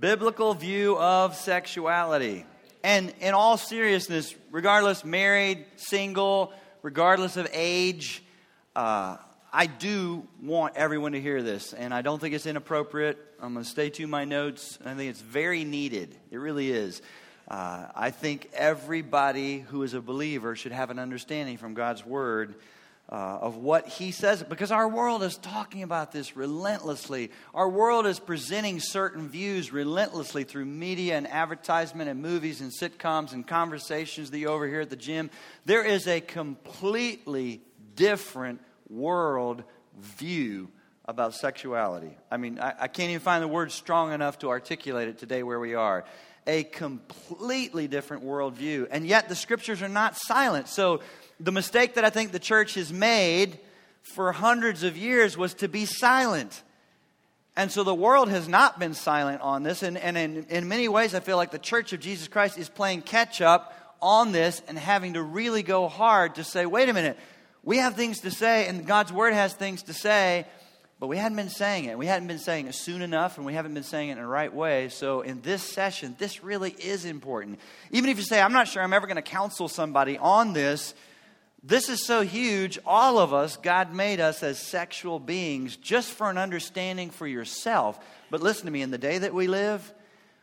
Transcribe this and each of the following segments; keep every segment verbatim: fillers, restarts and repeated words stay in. biblical view of sexuality. And in all seriousness, regardless married, single, regardless of age, uh, I do want everyone to hear this. And I don't think it's inappropriate. I'm going to stay to my notes. I think it's very needed. It really is. Uh, I think everybody who is a believer should have an understanding from God's Word uh, of what He says. Because our world is talking about this relentlessly. Our world is presenting certain views relentlessly through media and advertisement and movies and sitcoms and conversations that you overhear at the gym. There is a completely different world view about sexuality. I mean, I, I can't even find the word strong enough to articulate it today where we are. A completely different worldview. And yet the scriptures are not silent. So the mistake that I think the church has made for hundreds of years was to be silent. And so the world has not been silent on this. And, and in, in many ways, I feel like the Church of Jesus Christ is playing catch up on this and having to really go hard to say, wait a minute, we have things to say and God's Word has things to say. But we hadn't been saying it. We hadn't been saying it soon enough, and we haven't been saying it in the right way. So in this session, this really is important. Even if you say, I'm not sure I'm ever going to counsel somebody on this, this is so huge. All of us, God made us as sexual beings just for an understanding for yourself. But listen to me, in the day that we live,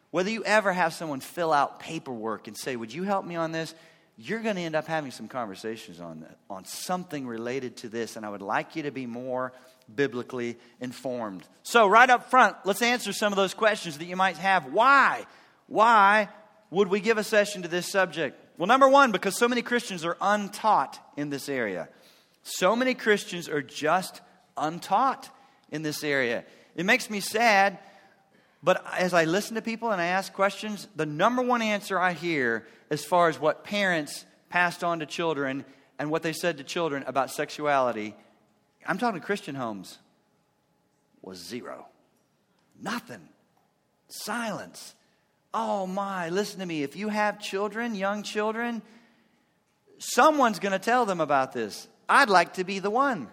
whether you ever have someone fill out paperwork and say, would you help me on this? You're going to end up having some conversations on that, on something related to this, and I would like you to be more biblically informed. So right up front, let's answer some of those questions that you might have. Why? Why would we give a session to this subject? Well, number one, because so many Christians are untaught in this area. So many Christians are just untaught in this area. It makes me sad, but as I listen to people and I ask questions, the number one answer I hear as far as what parents passed on to children and what they said to children about sexuality, I'm talking Christian homes, was zero. Nothing. Silence. Oh my, listen to me. If you have children, young children, someone's going to tell them about this. I'd like to be the one.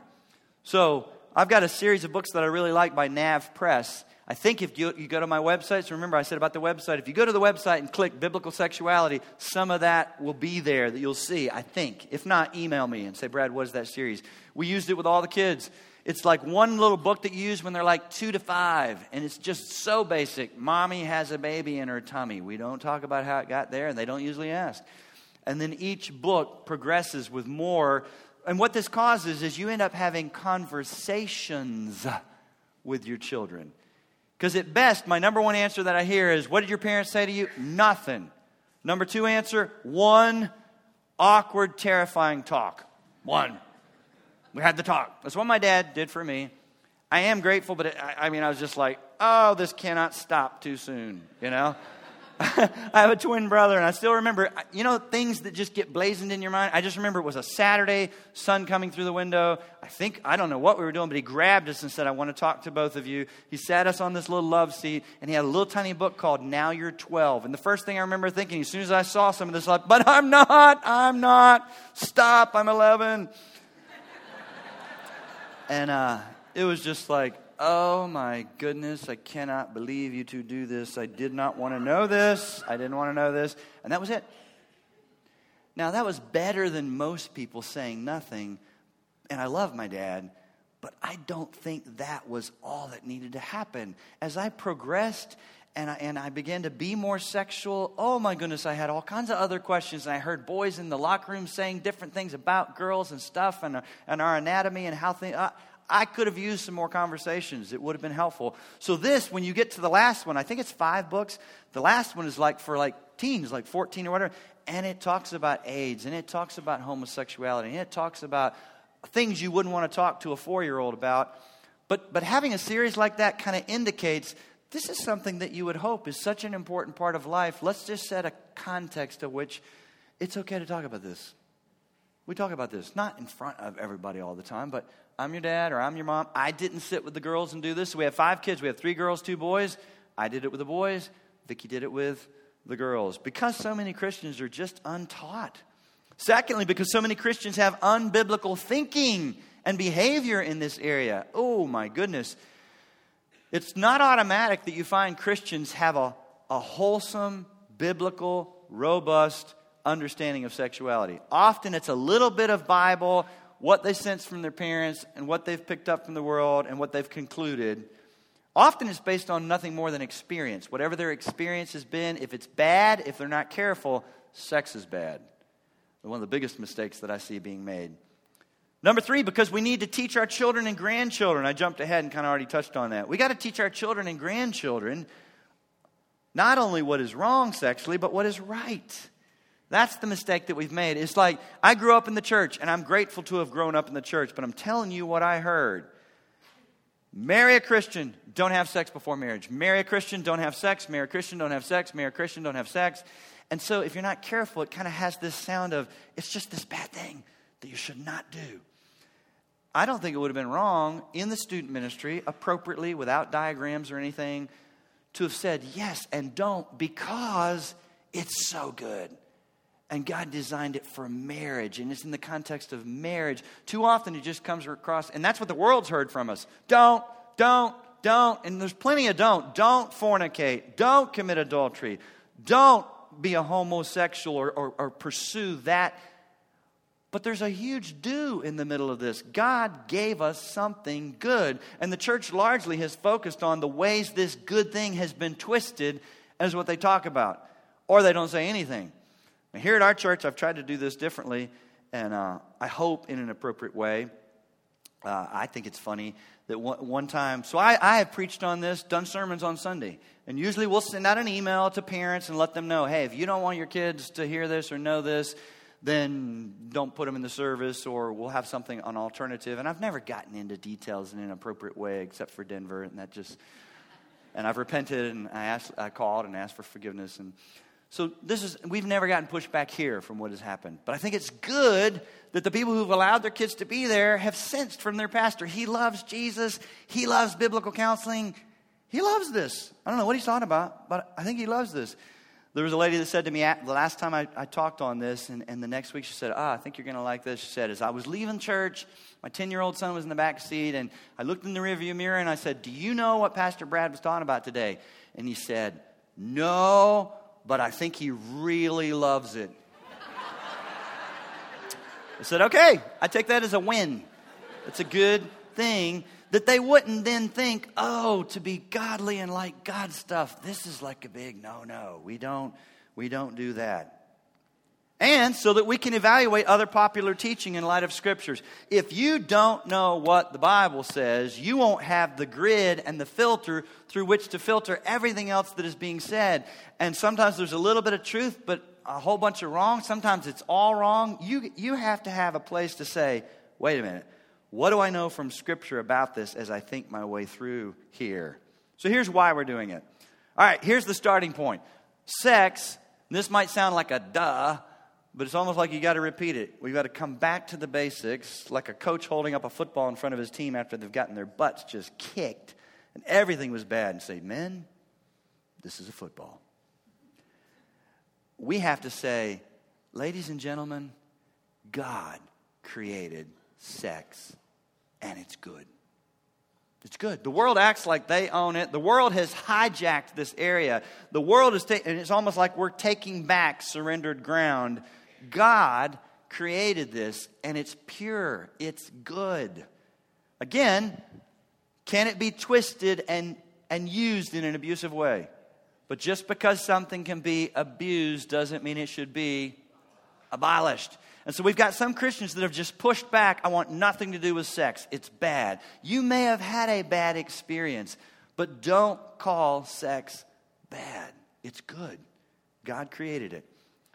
So I've got a series of books that I really like by Nav Press. I think if you, you go to my website, so remember I said about the website, if you go to the website and click biblical sexuality, some of that will be there that you'll see, I think. If not, email me and say, Brad, what is that series? We used it with all the kids. It's like one little book that you use when they're like two to five, and it's just so basic. Mommy has a baby in her tummy. We don't talk about how it got there, and they don't usually ask. And then each book progresses with more. And what this causes is you end up having conversations with your children. Because at best, my number one answer that I hear is, what did your parents say to you? Nothing. Number two answer, one awkward, terrifying talk. One. We had the talk. That's what my dad did for me. I am grateful, but it, I, I mean, I was just like, oh, this cannot stop too soon, you know? I have a twin brother, and I still remember, you know, things that just get blazoned in your mind. I just remember it was a Saturday, sun coming through the window. I think, I don't know what we were doing, but he grabbed us and said, I want to talk to both of you. He sat us on this little love seat, and he had a little tiny book called Now You're twelve. And the first thing I remember thinking, as soon as I saw some of this, like, but I'm not, I'm not, stop, I'm eleven. and uh, it was just like, oh my goodness, I cannot believe you two do this. I did not want to know this. I didn't want to know this. And that was it. Now, that was better than most people saying nothing. And I love my dad, but I don't think that was all that needed to happen. As I progressed and I, and I began to be more sexual, oh my goodness, I had all kinds of other questions. And I heard boys in the locker room saying different things about girls and stuff and, and our anatomy and how things... Uh, I could have used some more conversations. It would have been helpful. So this, when you get to the last one, I think it's five books. The last one is like for like teens, like fourteen or whatever. And it talks about AIDS, and it talks about homosexuality, and it talks about things you wouldn't want to talk to a four-year-old about. But but having a series like that kind of indicates this is something that you would hope is such an important part of life. Let's just set a context of which it's okay to talk about this. We talk about this, not in front of everybody all the time, but I'm your dad or I'm your mom. I didn't sit with the girls and do this. So we have five kids. We have three girls, two boys. I did it with the boys. Vicky did it with the girls. Because so many Christians are just untaught. Secondly, because so many Christians have unbiblical thinking and behavior in this area. Oh, my goodness. It's not automatic that you find Christians have a, a wholesome, biblical, robust understanding of sexuality. Often it's a little bit of Bible, what they sense from their parents, and what they've picked up from the world, and what they've concluded. Often it's based on nothing more than experience. Whatever their experience has been, if it's bad, if they're not careful, sex is bad. One of the biggest mistakes that I see being made. Number three, because we need to teach our children and grandchildren. I jumped ahead and kind of already touched on that. We got to teach our children and grandchildren not only what is wrong sexually, but what is right. That's the mistake that we've made. It's like, I grew up in the church, and I'm grateful to have grown up in the church, but I'm telling you what I heard. Marry a Christian, don't have sex before marriage. Marry a Christian, don't have sex. Marry a Christian, don't have sex. Marry a Christian, don't have sex. And so if you're not careful, it kind of has this sound of, it's just this bad thing that you should not do. I don't think it would have been wrong in the student ministry, appropriately, without diagrams or anything, to have said yes and don't because it's so good. And God designed it for marriage, and it's in the context of marriage. Too often it just comes across, and that's what the world's heard from us. Don't, don't, don't, and there's plenty of don't. Don't fornicate. Don't commit adultery. Don't be a homosexual or, or, or pursue that. But there's a huge do in the middle of this. God gave us something good, and the church largely has focused on the ways this good thing has been twisted as what they talk about, or they don't say anything. Now, here at our church, I've tried to do this differently, and uh, I hope in an appropriate way. Uh, I think it's funny that one, one time, so I, I have preached on this, done sermons on Sunday. And usually we'll send out an email to parents and let them know, hey, if you don't want your kids to hear this or know this, then don't put them in the service, or we'll have something, an alternative. And I've never gotten into details in an appropriate way except for Denver, and that just, and I've repented, and I asked, I called and asked for forgiveness, and so this is, we've never gotten pushback here from what has happened. But I think it's good that the people who've allowed their kids to be there have sensed from their pastor, he loves Jesus, he loves biblical counseling, he loves this. I don't know what he's talking about, but I think he loves this. There was a lady that said to me the last time I, I talked on this, and, and the next week she said, ah, I think you're going to like this. She said, as I was leaving church, my ten-year-old son was in the back seat, and I looked in the rearview mirror, and I said, do you know what Pastor Brad was talking about today? And he said, no, but I think he really loves it. I said, okay, I take that as a win. It's a good thing that they wouldn't then think, oh, to be godly and like God stuff, this is like a big no-no. We don't, we don't do that. And so that we can evaluate other popular teaching in light of scriptures. If you don't know what the Bible says, you won't have the grid and the filter through which to filter everything else that is being said. And sometimes there's a little bit of truth, but a whole bunch of wrong. Sometimes it's all wrong. You, you have to have a place to say, wait a minute, what do I know from scripture about this as I think my way through here? So here's why we're doing it. All right, here's the starting point. Sex, this might sound like a duh, but it's almost like you got to repeat it. We've got to come back to the basics, like a coach holding up a football in front of his team after they've gotten their butts just kicked and everything was bad, and say, men, this is a football. We have to say, ladies and gentlemen, God created sex, and it's good. It's good. The world acts like they own it. The world has hijacked this area. The world is, ta- and it's almost like we're taking back surrendered ground. God created this, and it's pure. It's good. Again, can it be twisted and, and used in an abusive way? But just because something can be abused doesn't mean it should be abolished. And so we've got some Christians that have just pushed back. I want nothing to do with sex. It's bad. You may have had a bad experience, but don't call sex bad. It's good. God created it.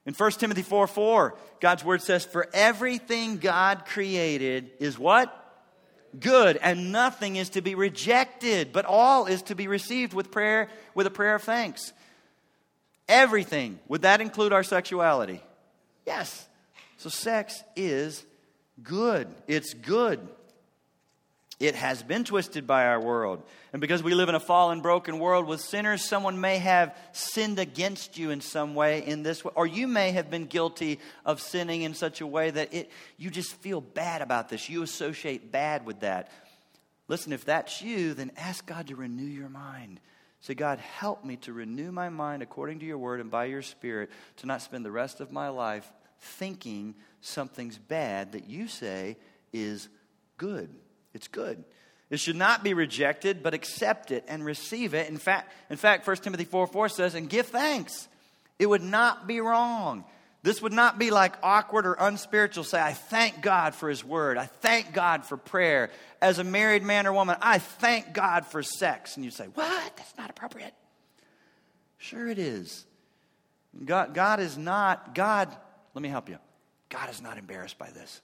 In First Timothy four four, God's word says, for everything God created is what? Good, and nothing is to be rejected, but all is to be received with prayer, with a prayer of thanks. Everything. Would that include our sexuality? Yes. So sex is good. It's good. It has been twisted by our world. And because we live in a fallen, broken world with sinners, someone may have sinned against you in some way in this way. Or you may have been guilty of sinning in such a way that it you just feel bad about this. You associate bad with that. Listen, if that's you, then ask God to renew your mind. Say, God, help me to renew my mind according to your word and by your spirit, to not spend the rest of my life thinking something's bad that you say is good. It's good. It should not be rejected, but accept it and receive it. In fact, in fact, First Timothy four four says, and give thanks. It would not be wrong. This would not be like awkward or unspiritual. Say, I thank God for his word. I thank God for prayer. As a married man or woman, I thank God for sex. And you say, what? That's not appropriate. Sure it is. God, God is not, God, let me help you. God is not embarrassed by this.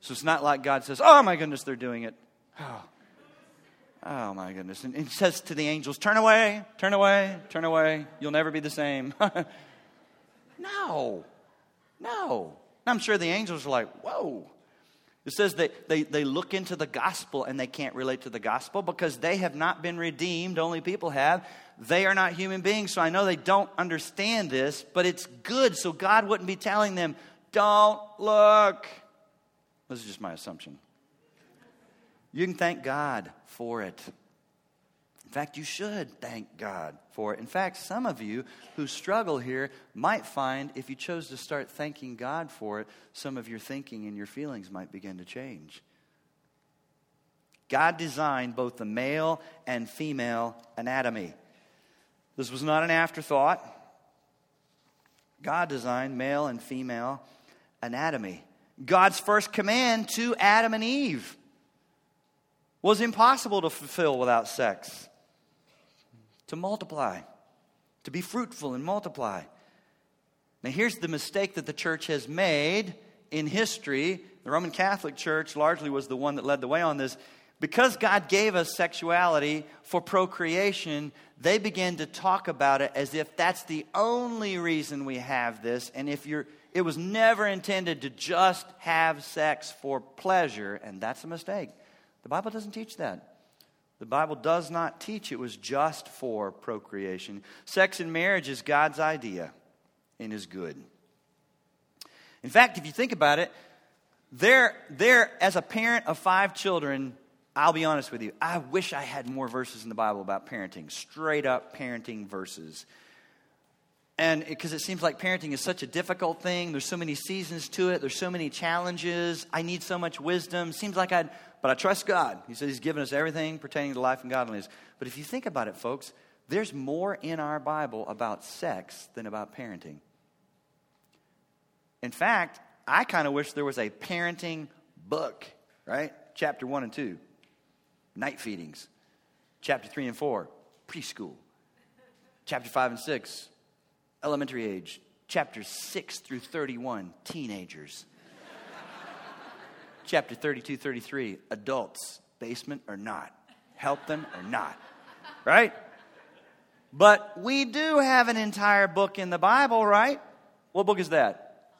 So it's not like God says, oh my goodness, they're doing it. Oh, oh my goodness. And he says to the angels, turn away, turn away, turn away. You'll never be the same. No, no. I'm sure the angels are like, whoa. It says that they, they look into the gospel and they can't relate to the gospel because they have not been redeemed. Only people have. They are not human beings, so I know they don't understand this, but it's good. So God wouldn't be telling them, don't look. This is just my assumption. You can thank God for it. In fact, you should thank God for it. In fact, some of you who struggle here might find if you chose to start thanking God for it, some of your thinking and your feelings might begin to change. God designed both the male and female anatomy. This was not an afterthought. God designed male and female anatomy. God's first command to Adam and Eve was impossible to fulfill without sex. To multiply, to be fruitful and multiply. Now here's the mistake that the church has made in history. The Roman Catholic Church largely was the one that led the way on this. Because God gave us sexuality for procreation, they began to talk about it as if that's the only reason we have this. And if you're, it was never intended to just have sex for pleasure. And that's a mistake. The Bible doesn't teach that. The Bible does not teach it was just for procreation. Sex and marriage is God's idea and is good. In fact, if you think about it, there, there, as a parent of five children, I'll be honest with you, I wish I had more verses in the Bible about parenting, straight up parenting verses. And because it seems like parenting is such a difficult thing. There's so many seasons to it. There's so many challenges. I need so much wisdom. Seems like I'd, but I trust God. He says he's given us everything pertaining to life and godliness. But if you think about it, folks, there's more in our Bible about sex than about parenting. In fact, I kind of wish there was a parenting book, right? Chapter one and two, night feedings. Chapter three and four, preschool. Chapter five and six, elementary age. Chapter six through thirty-one, teenagers. Chapter thirty-two, thirty-three, adults, basement or not. Help them or not. Right? But we do have an entire book in the Bible, right? What book is that?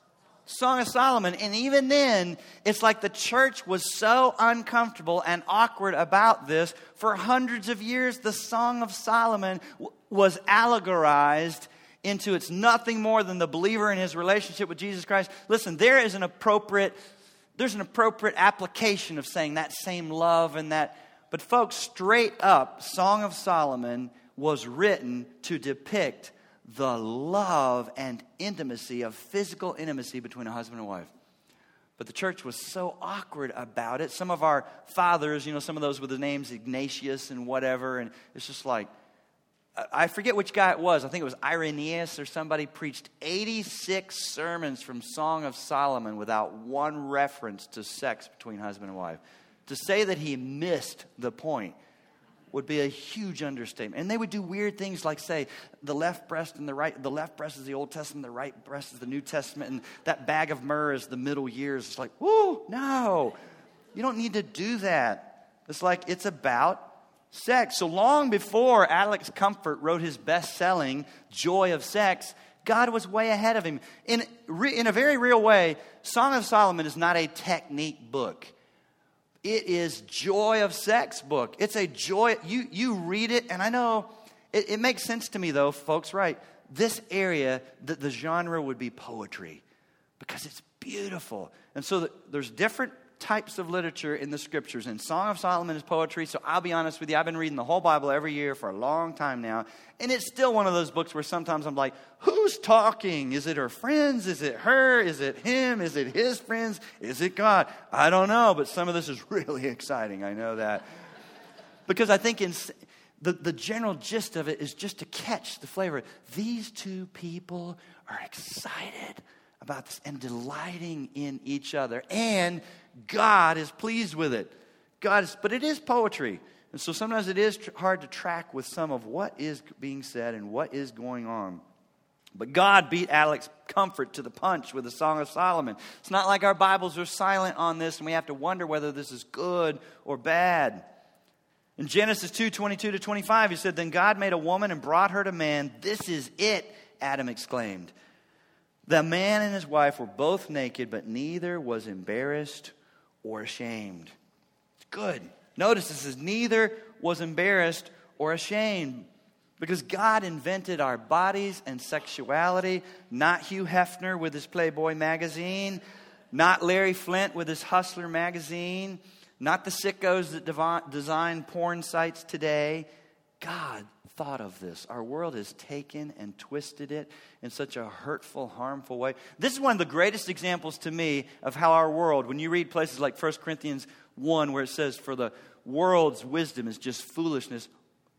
Song of Solomon. And even then, it's like the church was so uncomfortable and awkward about this. For hundreds of years, the Song of Solomon w- was allegorized into it's nothing more than the believer in his relationship with Jesus Christ. Listen, there is an appropriate, there's an appropriate application of saying that same love and that. But folks, straight up, Song of Solomon was written to depict the love and intimacy of physical intimacy between a husband and wife. But the church was so awkward about it. Some of our fathers, you know, some of those with the names Ignatius and whatever, and it's just like, I forget which guy it was. I think it was Irenaeus or somebody preached eighty-six sermons from Song of Solomon without one reference to sex between husband and wife. To say that he missed the point would be a huge understatement. And they would do weird things like say the left breast and the right, the left breast is the Old Testament, the right breast is the New Testament, and that bag of myrrh is the middle years. It's like, whoo, no, you don't need to do that. It's like it's about sex. So long before Alex Comfort wrote his best-selling Joy of Sex, God was way ahead of him. In, in a very real way, Song of Solomon is not a technique book. It is Joy of Sex book. It's a joy. You, you read it, and I know it, it makes sense to me, though, folks, right? This area, the, the genre would be poetry because it's beautiful. And so the, there's different types of literature in the scriptures. And Song of Solomon is poetry, so I'll be honest with you. I've been reading the whole Bible every year for a long time now. And it's still one of those books where sometimes I'm like, who's talking? Is it her friends? Is it her? Is it him? Is it his friends? Is it God? I don't know, but some of this is really exciting. I know that. Because I think in... The, the general gist of it is just to catch the flavor. These two people are excited about this and delighting in each other. And God is pleased with it. God is, but it is poetry. And so sometimes it is tr- hard to track with some of what is being said and what is going on. But God beat Alex Comfort to the punch with the Song of Solomon. It's not like our Bibles are silent on this and we have to wonder whether this is good or bad. In Genesis two, twenty-two to twenty-five, he said, "Then God made a woman and brought her to man. This is it," Adam exclaimed. "The man and his wife were both naked, but neither was embarrassed or ashamed." It's good. Notice this is neither was embarrassed or ashamed. Because God invented our bodies and sexuality. Not Hugh Hefner with his Playboy magazine. Not Larry Flynt with his Hustler magazine. Not the sickos that dev- design porn sites today. God thought of this. Our world has taken and twisted it in such a hurtful, harmful way. This is one of the greatest examples to me of how our world, when you read places like First Corinthians one, where it says, "For the world's wisdom is just foolishness."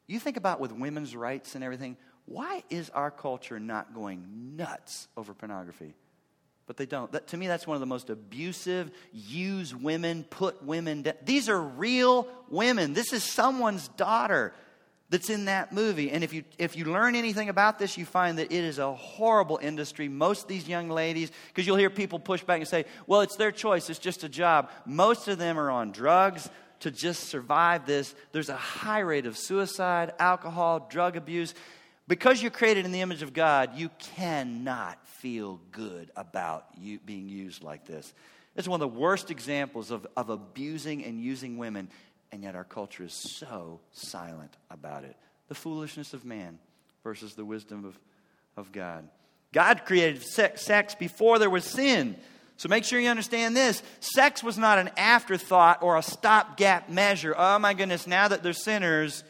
You think about with women's rights and everything, why is our culture not going nuts over pornography? But they don't. That, to me, that's one of the most abusive, use women, put women down. These are real women. This is someone's daughter that's in that movie. And if you if you learn anything about this, you find that it is a horrible industry. Most of these young ladies, because you'll hear people push back and say, "Well, it's their choice. It's just a job." Most of them are on drugs to just survive this. There's a high rate of suicide, alcohol, drug abuse. Because you're created in the image of God, you cannot feel good about you being used like this. It's one of the worst examples of, of abusing and using women, and yet our culture is so silent about it. The foolishness of man versus the wisdom of, of God. God created sex, sex before there was sin. So make sure you understand this. Sex was not an afterthought or a stopgap measure. Oh my goodness, now that they're sinners,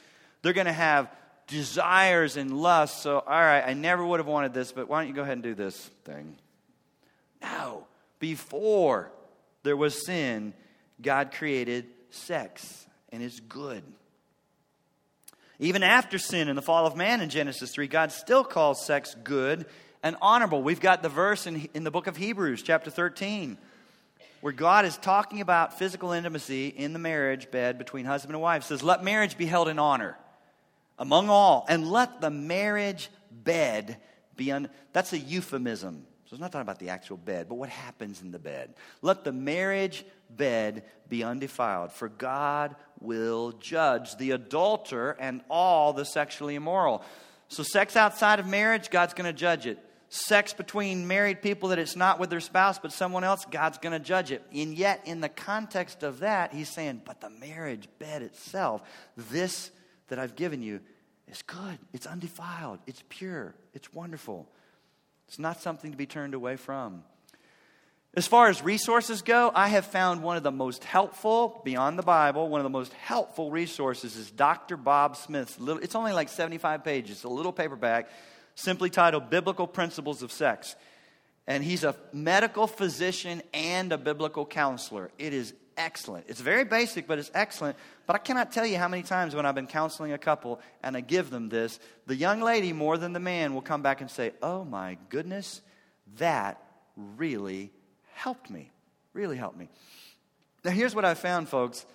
they're going to have desires and lusts, so all right, I never would have wanted this, but why don't you go ahead and do this thing? No. Before there was sin, God created sex, and it's good. Even after sin and the fall of man in Genesis three, God still calls sex good and honorable. We've got the verse in, in the book of Hebrews, chapter thirteen, where God is talking about physical intimacy in the marriage bed between husband and wife. It says, "Let marriage be held in honor among all, and let the marriage bed be un..." That's a euphemism. So it's not talking about the actual bed, but what happens in the bed. "Let the marriage bed be undefiled, for God will judge the adulterer and all the sexually immoral." So sex outside of marriage, God's going to judge it. Sex between married people that it's not with their spouse but someone else, God's going to judge it. And yet, in the context of that, he's saying, but the marriage bed itself, this that I've given you, is good. It's undefiled. It's pure. It's wonderful. It's not something to be turned away from. As far as resources go, I have found one of the most helpful, beyond the Bible, one of the most helpful resources is Doctor Bob Smith's little, it's only like seventy-five pages, a little paperback, simply titled Biblical Principles of Sex. And he's a medical physician and a biblical counselor. It is excellent. It's very basic, but it's excellent. But I cannot tell you how many times when I've been counseling a couple and I give them this, the young lady more than the man will come back and say, "Oh my goodness, that really helped me. Really helped me." Now here's what I found, folks.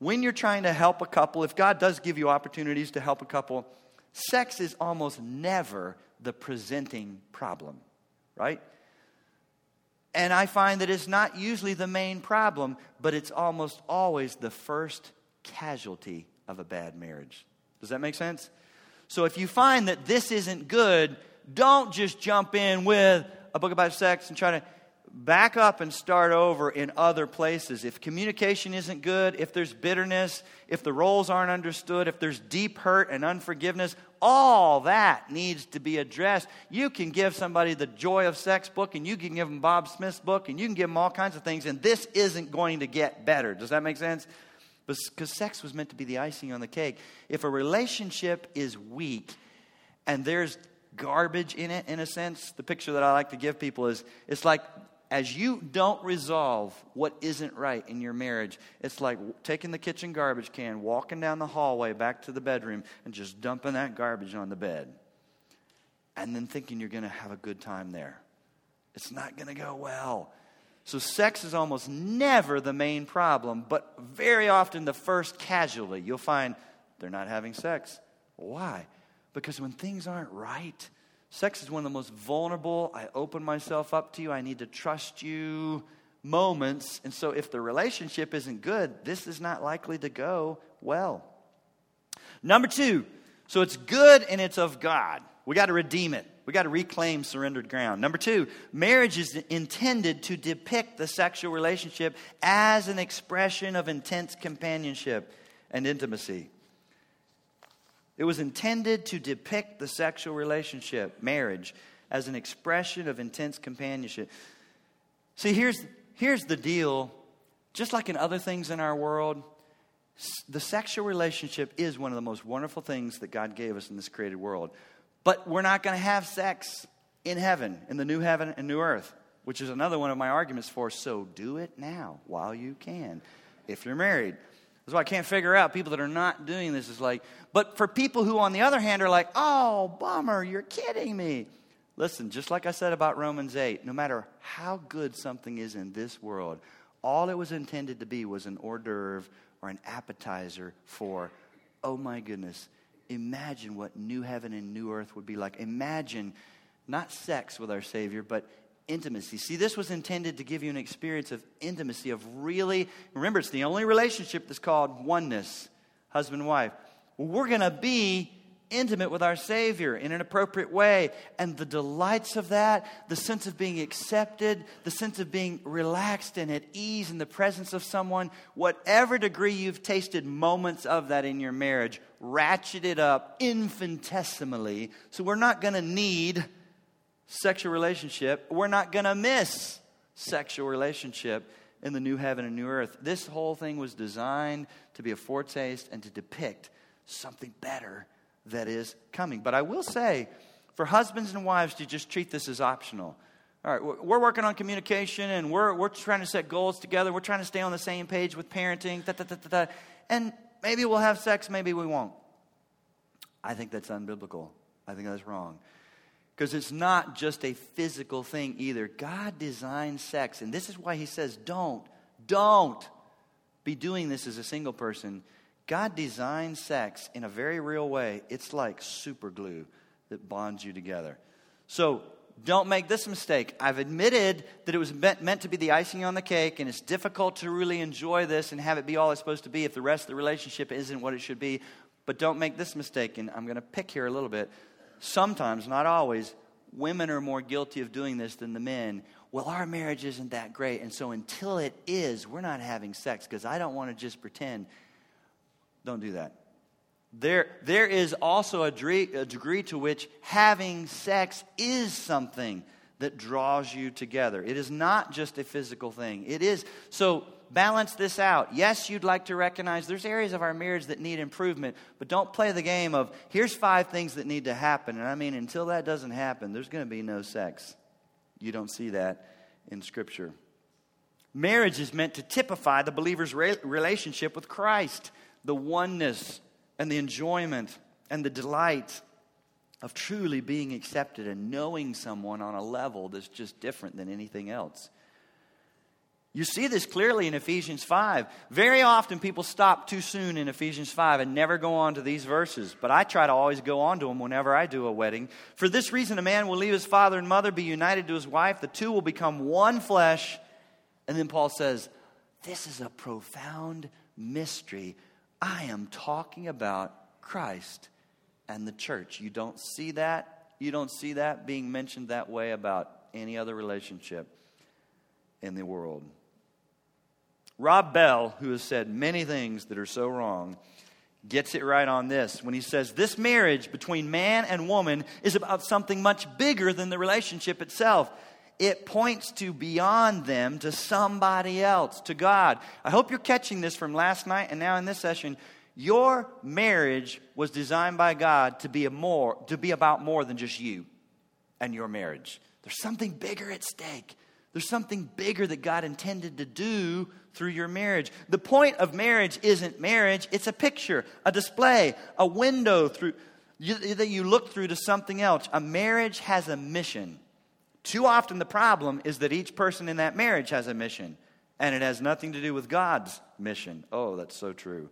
When you're trying to help a couple, if God does give you opportunities to help a couple, sex is almost never the presenting problem, right? And I find that it's not usually the main problem, but it's almost always the first casualty of a bad marriage. Does that make sense? So if you find that this isn't good, don't just jump in with a book about sex and try to... back up and start over in other places. If communication isn't good, if there's bitterness, if the roles aren't understood, if there's deep hurt and unforgiveness, all that needs to be addressed. You can give somebody the Joy of Sex book, and you can give them Bob Smith's book, and you can give them all kinds of things, and this isn't going to get better. Does that make sense? Because sex was meant to be the icing on the cake. If a relationship is weak and there's garbage in it, in a sense, the picture that I like to give people is, it's like, as you don't resolve what isn't right in your marriage, it's like taking the kitchen garbage can, walking down the hallway back to the bedroom, and just dumping that garbage on the bed. And then thinking you're going to have a good time there. It's not going to go well. So sex is almost never the main problem, but very often the first casualty. You'll find they're not having sex. Why? Because when things aren't right, sex is one of the most vulnerable, I open myself up to you, I need to trust you moments. And so if the relationship isn't good, this is not likely to go well. Number two, so it's good and it's of God. We got to redeem it. We got to reclaim surrendered ground. Number two, marriage is intended to depict the sexual relationship as an expression of intense companionship and intimacy. It was intended to depict the sexual relationship, marriage, as an expression of intense companionship. See, here's, here's the deal. Just like in other things in our world, the sexual relationship is one of the most wonderful things that God gave us in this created world. But we're not going to have sex in heaven, in the new heaven and new earth, which is another one of my arguments for, so do it now while you can, if you're married. That's why I can't figure out people that are not doing this. Is like, but for people who, on the other hand, are like, oh, bummer, you're kidding me. Listen, just like I said about Romans eight, no matter how good something is in this world, all it was intended to be was an hors d'oeuvre or an appetizer for, oh my goodness, imagine what new heaven and new earth would be like. Imagine not sex with our Savior, but intimacy. See, this was intended to give you an experience of intimacy, of really, remember, it's the only relationship that's called oneness, husband and wife. We're going to be intimate with our Savior in an appropriate way. And the delights of that, the sense of being accepted, the sense of being relaxed and at ease in the presence of someone, whatever degree you've tasted moments of that in your marriage, ratchet it up infinitesimally. So we're not going to need sexual relationship. We're not going to miss sexual relationship in the new heaven and new earth. This whole thing was designed to be a foretaste and to depict something better that is coming. But I will say, for husbands and wives to just treat this as optional. All right, we're working on communication, and we're we're trying to set goals together. We're trying to stay on the same page with parenting. Da, da, da, da, da. And maybe we'll have sex, maybe we won't. I think that's unbiblical. I think that's wrong. Because it's not just a physical thing either. God designed sex. And this is why he says don't, don't be doing this as a single person. God designed sex in a very real way. It's like super glue that bonds you together. So don't make this mistake. I've admitted that it was meant, meant to be the icing on the cake, and it's difficult to really enjoy this and have it be all it's supposed to be if the rest of the relationship isn't what it should be. But don't make this mistake, and I'm going to pick here a little bit. Sometimes, not always, women are more guilty of doing this than the men. Well, our marriage isn't that great, and so until it is, we're not having sex because I don't want to just pretend. Don't do that. There, there is also a degree, a degree to which having sex is something that draws you together. It is not just a physical thing. It is. So balance this out. Yes, you'd like to recognize there's areas of our marriage that need improvement, but don't play the game of here's five things that need to happen. And I mean, until that doesn't happen, there's going to be no sex. You don't see that in Scripture. Marriage is meant to typify the believer's relationship with Christ, the oneness and the enjoyment and the delight of truly being accepted and knowing someone on a level that's just different than anything else. You see this clearly in Ephesians five. Very often people stop too soon in Ephesians five and never go on to these verses. But I try to always go on to them whenever I do a wedding. For this reason, a man will leave his father and mother, be united to his wife. The two will become one flesh. And then Paul says, this is a profound mystery. I am talking about Christ and the church. You don't see that. You don't see that being mentioned that way about any other relationship. in the world. Rob Bell, who has said many things that are so wrong, gets it right on this when he says, this marriage between man and woman is about something much bigger than the relationship itself. It points to beyond them, to somebody else, to God. I hope you're catching this from last night and now in this session. Your marriage was designed by God to be a more, to be about more than just you and your marriage. There's something bigger at stake. There's something bigger that God intended to do through your marriage. The point of marriage isn't marriage. It's a picture, a display, a window through you, that you look through to something else. A marriage has a mission. Too often the problem is that each person in that marriage has a mission, and it has nothing to do with God's mission. Oh, that's so true.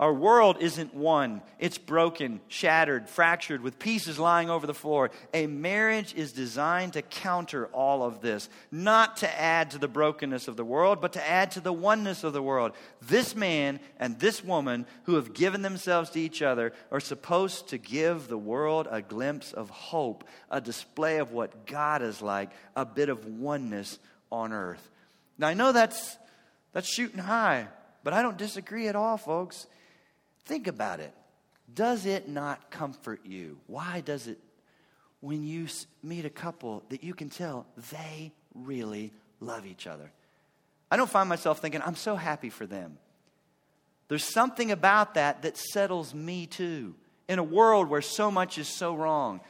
Our world isn't one. It's broken, shattered, fractured, with pieces lying over the floor. A marriage is designed to counter all of this, not to add to the brokenness of the world, but to add to the oneness of the world. This man and this woman who have given themselves to each other are supposed to give the world a glimpse of hope, a display of what God is like, a bit of oneness on earth. Now, I know that's that's shooting high, but I don't disagree at all, folks. Think about it. Does it not comfort you? Why does it, when you meet a couple that you can tell they really love each other? I don't find myself thinking, I'm so happy for them. There's something about that that settles me too. In a world where so much is so wrong.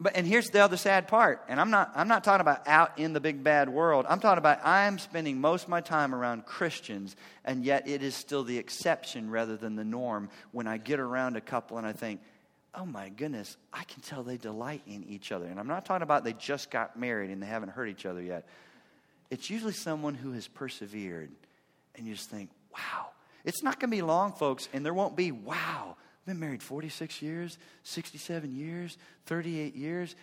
But and here's the other sad part. And I'm not I'm not talking about out in the big bad world. I'm talking about I'm spending most of my time around Christians, and yet it is still the exception rather than the norm when I get around a couple and I think, oh my goodness, I can tell they delight in each other. And I'm not talking about they just got married and they haven't hurt each other yet. It's usually someone who has persevered, and you just think, wow. It's not going to be long, folks, and there won't be wow. Been married forty-six years, sixty-seven years, thirty-eight years.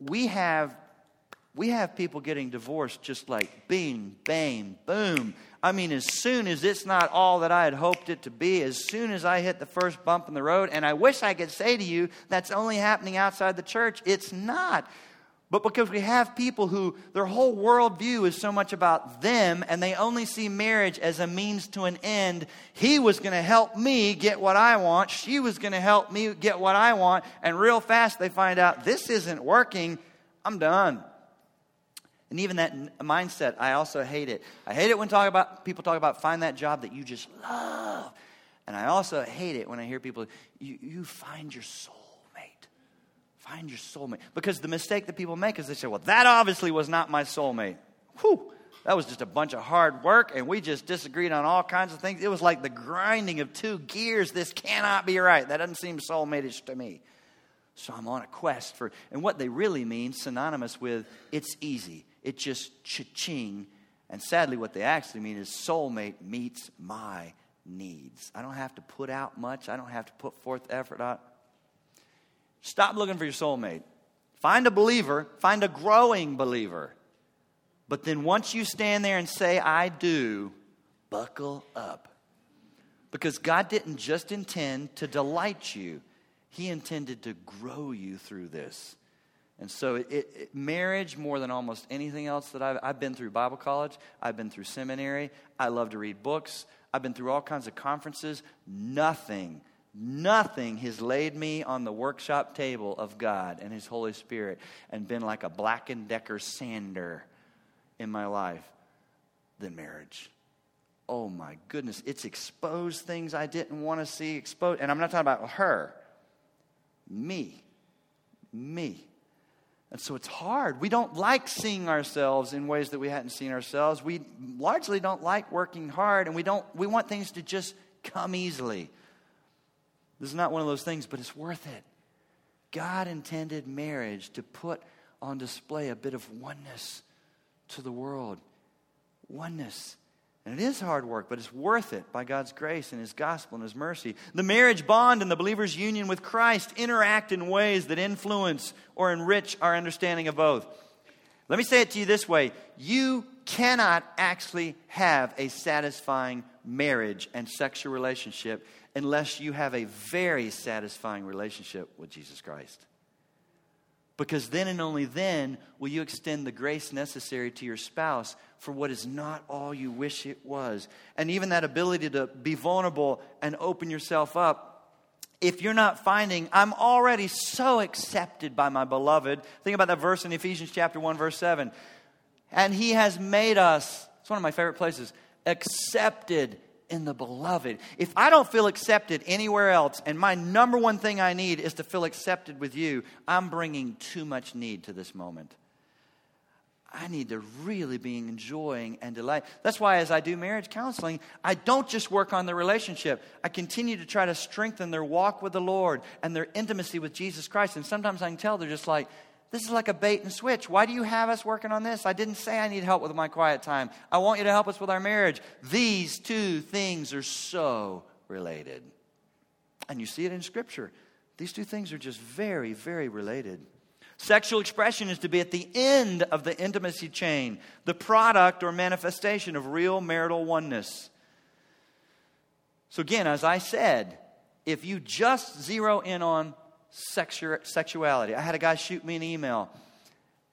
We have we have people getting divorced just like bing, bang, boom. I mean, as soon as it's not all that I had hoped it to be, as soon as I hit the first bump in the road, and I wish I could say to you, that's only happening outside the church. It's not. But because we have people who their whole worldview is so much about them and they only see marriage as a means to an end. He was going to help me get what I want. She was going to help me get what I want. And real fast they find out this isn't working. I'm done. And even that n- mindset, I also hate it. I hate it when talk about people talk about find that job that you just love. And I also hate it when I hear people, you, you find your soul. Find your soulmate. Because the mistake that people make is they say, well, that obviously was not my soulmate. Whew, that was just a bunch of hard work, and we just disagreed on all kinds of things. It was like the grinding of two gears. This cannot be right. That doesn't seem soulmate-ish to me. So I'm on a quest for, and what they really mean, synonymous with, it's easy. It just cha-ching. And sadly, what they actually mean is soulmate meets my needs. I don't have to put out much. I don't have to put forth effort on. Stop looking for your soulmate. Find a believer. Find a growing believer. But then once you stand there and say, I do, buckle up. Because God didn't just intend to delight you. He intended to grow you through this. And so it, it, marriage, more than almost anything else that I've, I've been through Bible college. I've been through seminary. I love to read books. I've been through all kinds of conferences. Nothing. Nothing has laid me on the workshop table of God and His Holy Spirit and been like a Black and Decker sander in my life than marriage. Oh my goodness, it's exposed things I didn't want to see exposed. And I'm not talking about her, me, me. And so it's hard. We don't like seeing ourselves in ways that we hadn't seen ourselves. We largely don't like working hard, and we don't. We want things to just come easily. This is not one of those things, but it's worth it. God intended marriage to put on display a bit of oneness to the world. Oneness. And it is hard work, but it's worth it by God's grace and His gospel and His mercy. The marriage bond and the believer's union with Christ interact in ways that influence or enrich our understanding of both. Let me say it to you this way. You cannot actually have a satisfying marriage and sexual relationship unless you have a very satisfying relationship with Jesus Christ. Because then and only then will you extend the grace necessary to your spouse for what is not all you wish it was. And even that ability to be vulnerable and open yourself up. If you're not finding, I'm already so accepted by my beloved. Think about that verse in Ephesians chapter one, verse seven. And he has made us, it's one of my favorite places, accepted in the beloved. If I don't feel accepted anywhere else, and my number one thing I need is to feel accepted with you, I'm bringing too much need to this moment. I need to really be enjoying and delight. That's why as I do marriage counseling, I don't just work on the relationship. I continue to try to strengthen their walk with the Lord and their intimacy with Jesus Christ. And sometimes I can tell they're just like, this is like a bait and switch. Why do you have us working on this? I didn't say I need help with my quiet time. I want you to help us with our marriage. These two things are so related. And you see it in Scripture. These two things are just very, very related. Sexual expression is to be at the end of the intimacy chain, the product or manifestation of real marital oneness. So again, as I said, if you just zero in on sexu- sexuality, I had a guy shoot me an email,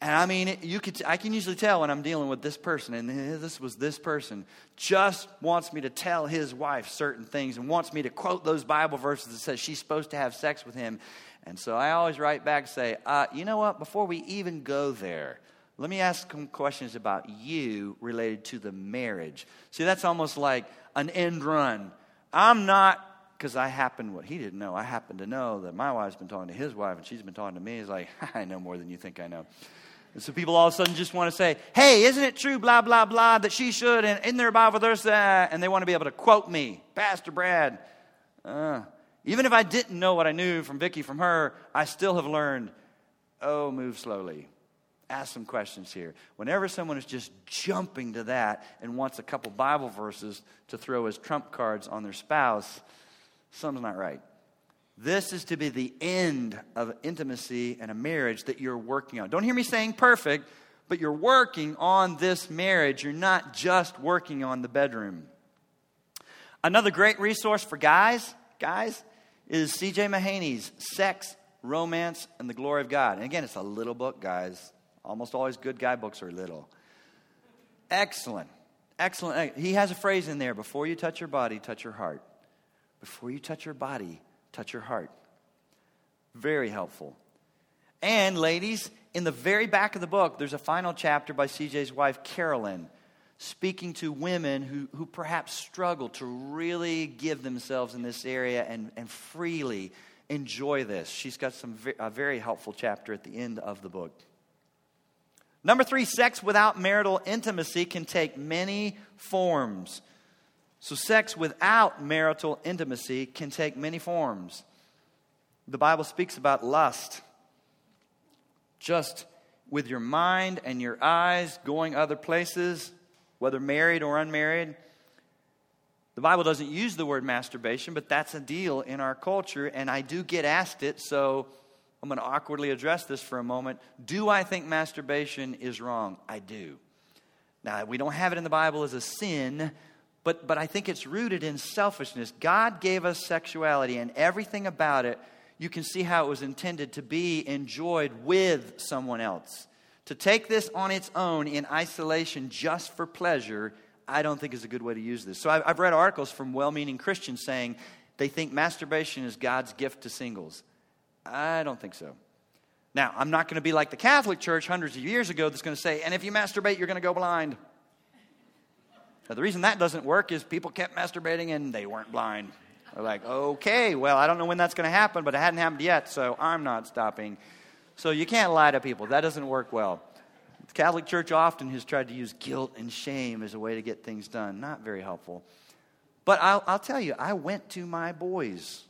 and I mean, you could, I can usually tell when I'm dealing with this person, and this was this person, just wants me to tell his wife certain things and wants me to quote those Bible verses that says she's supposed to have sex with him. And so I always write back and say, uh, you know what, before we even go there, let me ask some questions about you related to the marriage. See, that's almost like an end run. I'm not, because I happen, what he didn't know, I happen to know that my wife's been talking to his wife and she's been talking to me. He's like, I know more than you think I know. And so people all of a sudden just want to say, hey, isn't it true, blah, blah, blah, that she should, and in their Bible there's that, and they want to be able to quote me, Pastor Brad. Uh Even if I didn't know what I knew from Vicky, from her, I still have learned, oh, move slowly. Ask some questions here. Whenever someone is just jumping to that and wants a couple Bible verses to throw as trump cards on their spouse, something's not right. This is to be the end of intimacy and a marriage that you're working on. Don't hear me saying perfect, but you're working on this marriage. You're not just working on the bedroom. Another great resource for guys, guys, is C J Mahaney's Sex, Romance, and the Glory of God. And again, it's a little book, guys. Almost always good guy books are little. Excellent. Excellent. He has a phrase in there. Before you touch your body, touch your heart. Before you touch your body, touch your heart. Very helpful. And ladies, in the very back of the book, there's a final chapter by C J's wife, Carolyn, speaking to women who, who perhaps struggle to really give themselves in this area and, and freely enjoy this. She's got some ve- a very helpful chapter at the end of the book. Number three, sex without marital intimacy can take many forms. So sex without marital intimacy can take many forms. The Bible speaks about lust. Just with your mind and your eyes going other places, whether married or unmarried. The Bible doesn't use the word masturbation, but that's a deal in our culture, and I do get asked it, so I'm going to awkwardly address this for a moment. Do I think masturbation is wrong? I do. Now, we don't have it in the Bible as a sin, but, but I think it's rooted in selfishness. God gave us sexuality, and everything about it, you can see how it was intended to be enjoyed with someone else. To take this on its own in isolation just for pleasure, I don't think is a good way to use this. So I've, I've read articles from well-meaning Christians saying they think masturbation is God's gift to singles. I don't think so. Now, I'm not going to be like the Catholic Church hundreds of years ago that's going to say, and if you masturbate, you're going to go blind. Now, the reason that doesn't work is people kept masturbating and they weren't blind. They're like, okay, well, I don't know when that's going to happen, but it hadn't happened yet, so I'm not stopping. So you can't lie to people. That doesn't work well. The Catholic Church often has tried to use guilt and shame as a way to get things done. Not very helpful. But I'll, I'll tell you, I went to my boys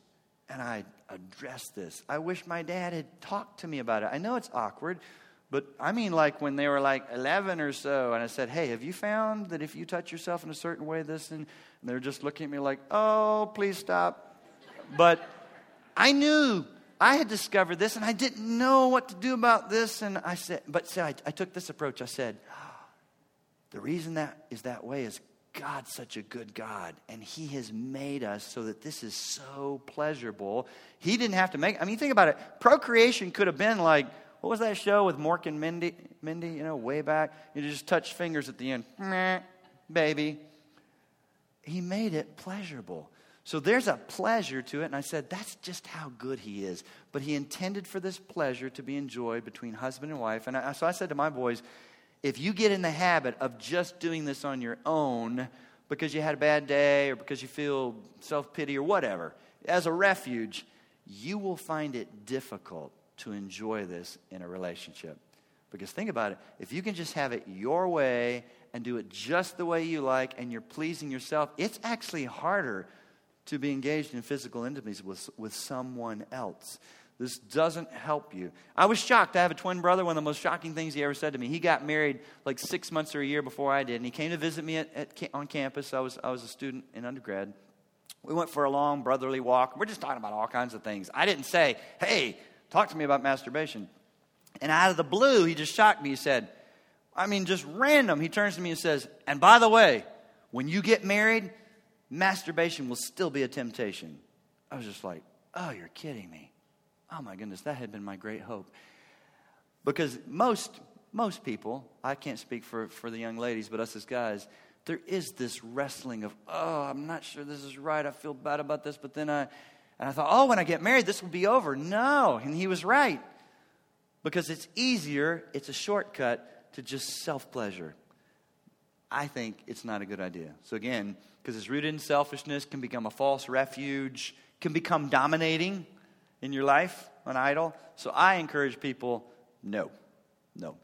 and I addressed this. I wish my dad had talked to me about it. I know it's awkward, but I mean like when they were like eleven or so, and I said, hey, have you found that if you touch yourself in a certain way, this, and, and they're just looking at me like, oh, please stop. But I knew I had discovered this, and I didn't know what to do about this. And I said, but so I, I took this approach. I said, the reason that is that way is God's such a good God, and He has made us so that this is so pleasurable. He didn't have to make, I mean, think about it. Procreation could have been like, what was that show with Mork and Mindy, Mindy, you know, way back? You just touch fingers at the end. Meh, baby. He made it pleasurable. So there's a pleasure to it, and I said, that's just how good he is. But he intended for this pleasure to be enjoyed between husband and wife. And I, so I said to my boys, if you get in the habit of just doing this on your own because you had a bad day or because you feel self-pity or whatever, as a refuge, you will find it difficult to enjoy this in a relationship. Because think about it, if you can just have it your way and do it just the way you like and you're pleasing yourself, it's actually harder to be engaged in physical intimacy with, with someone else. This doesn't help you. I was shocked. I have a twin brother. One of the most shocking things he ever said to me. He got married like six months or a year before I did. And he came to visit me at, at on campus. I was I was a student in undergrad. We went for a long brotherly walk. We're just talking about all kinds of things. I didn't say, hey, talk to me about masturbation. And out of the blue, he just shocked me. He said, I mean, just random. He turns to me and says, and by the way, when you get married, masturbation will still be a temptation. I was just like, oh, you're kidding me. Oh my goodness, that had been my great hope. Because most most people, I can't speak for, for the young ladies, but us as guys, there is this wrestling of, oh, I'm not sure this is right. I feel bad about this. But then I, and I thought, oh, when I get married, this will be over. No, and he was right. Because it's easier, it's a shortcut to just self-pleasure. I think it's not a good idea. So again, because it's rooted in selfishness, can become a false refuge, can become dominating in your life, an idol. So I encourage people, no, no.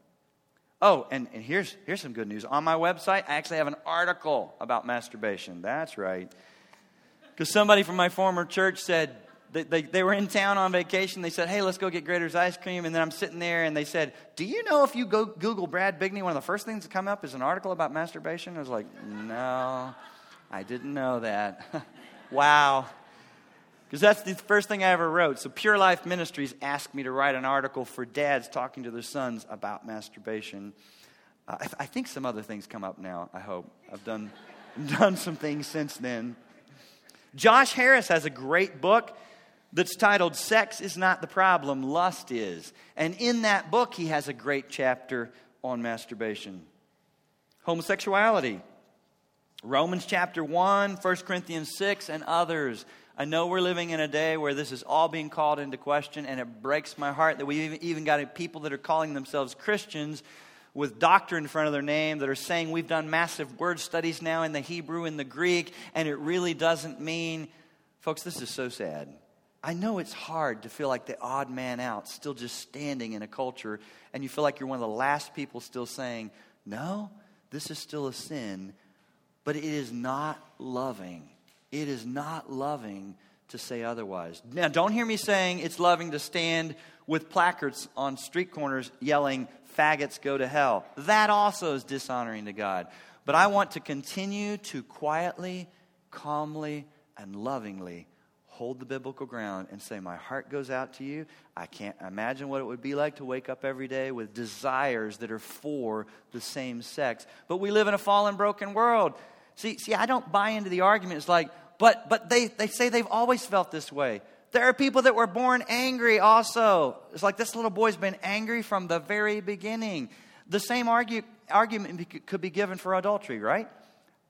Oh, and, and here's here's some good news. On my website, I actually have an article about masturbation. That's right. Because somebody from my former church said, they, they, they were in town on vacation. They said, hey, let's go get Grater's ice cream. And then I'm sitting there, and they said, do you know if you go Google Brad Bigney, one of the first things that come up is an article about masturbation? I was like, no, I didn't know that. Wow. Because that's the first thing I ever wrote. So Pure Life Ministries asked me to write an article for dads talking to their sons about masturbation. Uh, I, I think some other things come up now, I hope. I've done, done some things since then. Josh Harris has a great book that's titled Sex is Not the Problem, Lust Is. And in that book, he has a great chapter on masturbation. Homosexuality. Romans chapter one, First Corinthians six, and others. I know we're living in a day where this is all being called into question, and it breaks my heart that we've even got people that are calling themselves Christians with doctor in front of their name that are saying we've done massive word studies now in the Hebrew and the Greek, and it really doesn't mean... Folks, this is so sad. I know it's hard to feel like the odd man out, still just standing in a culture, and you feel like you're one of the last people still saying, no, this is still a sin, but it is not loving. It is not loving to say otherwise. Now, don't hear me saying it's loving to stand with placards on street corners yelling, faggots go to hell. That also is dishonoring to God. But I want to continue to quietly, calmly, and lovingly hold the biblical ground and say, my heart goes out to you. I can't imagine what it would be like to wake up every day with desires that are for the same sex. But we live in a fallen, broken world. See, see, I don't buy into the argument. It's like, but but they, they say they've always felt this way. There are people that were born angry also. It's like this little boy's been angry from the very beginning. The same argue, argument could be given for adultery, right?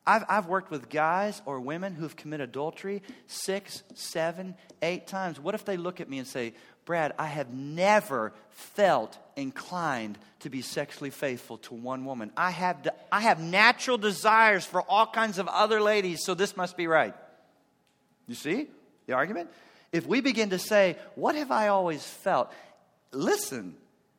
I've I've worked with guys or women who've committed adultery six, seven, eight times. What if they look at me and say, Brad, I have never felt inclined to be sexually faithful to one woman. I have de- I have natural desires for all kinds of other ladies, so this must be right. You see the argument? If we begin to say, what have I always felt? Listen,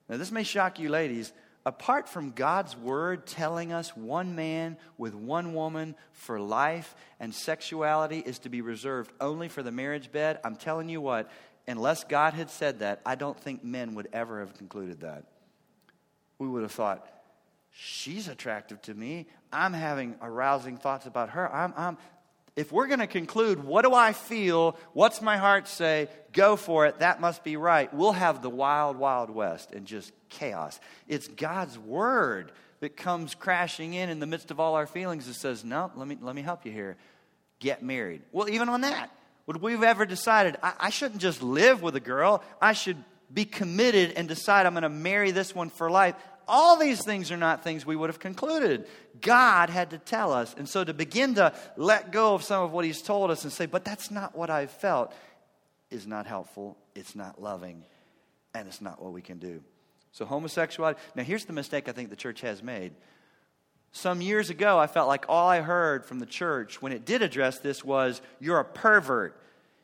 now this may shock you ladies. Apart from God's word telling us one man with one woman for life and sexuality is to be reserved only for the marriage bed, I'm telling you what, unless God had said that, I don't think men would ever have concluded that. We would have thought, she's attractive to me. I'm having arousing thoughts about her. I'm, I'm. If we're going to conclude, what do I feel? What's my heart say? Go for it. That must be right. We'll have the wild, wild west and just chaos. It's God's word that comes crashing in in the midst of all our feelings and says, no, let me let me help you here. Get married. Well, even on that. Would we have ever decided, I, I shouldn't just live with a girl, I should be committed and decide I'm going to marry this one for life. All these things are not things we would have concluded. God had to tell us. And so to begin to let go of some of what he's told us and say, but that's not what I felt, is not helpful, it's not loving, and it's not what we can do. So homosexuality. Now here's the mistake I think the church has made. Some years ago, I felt like all I heard from the church when it did address this was, you're a pervert.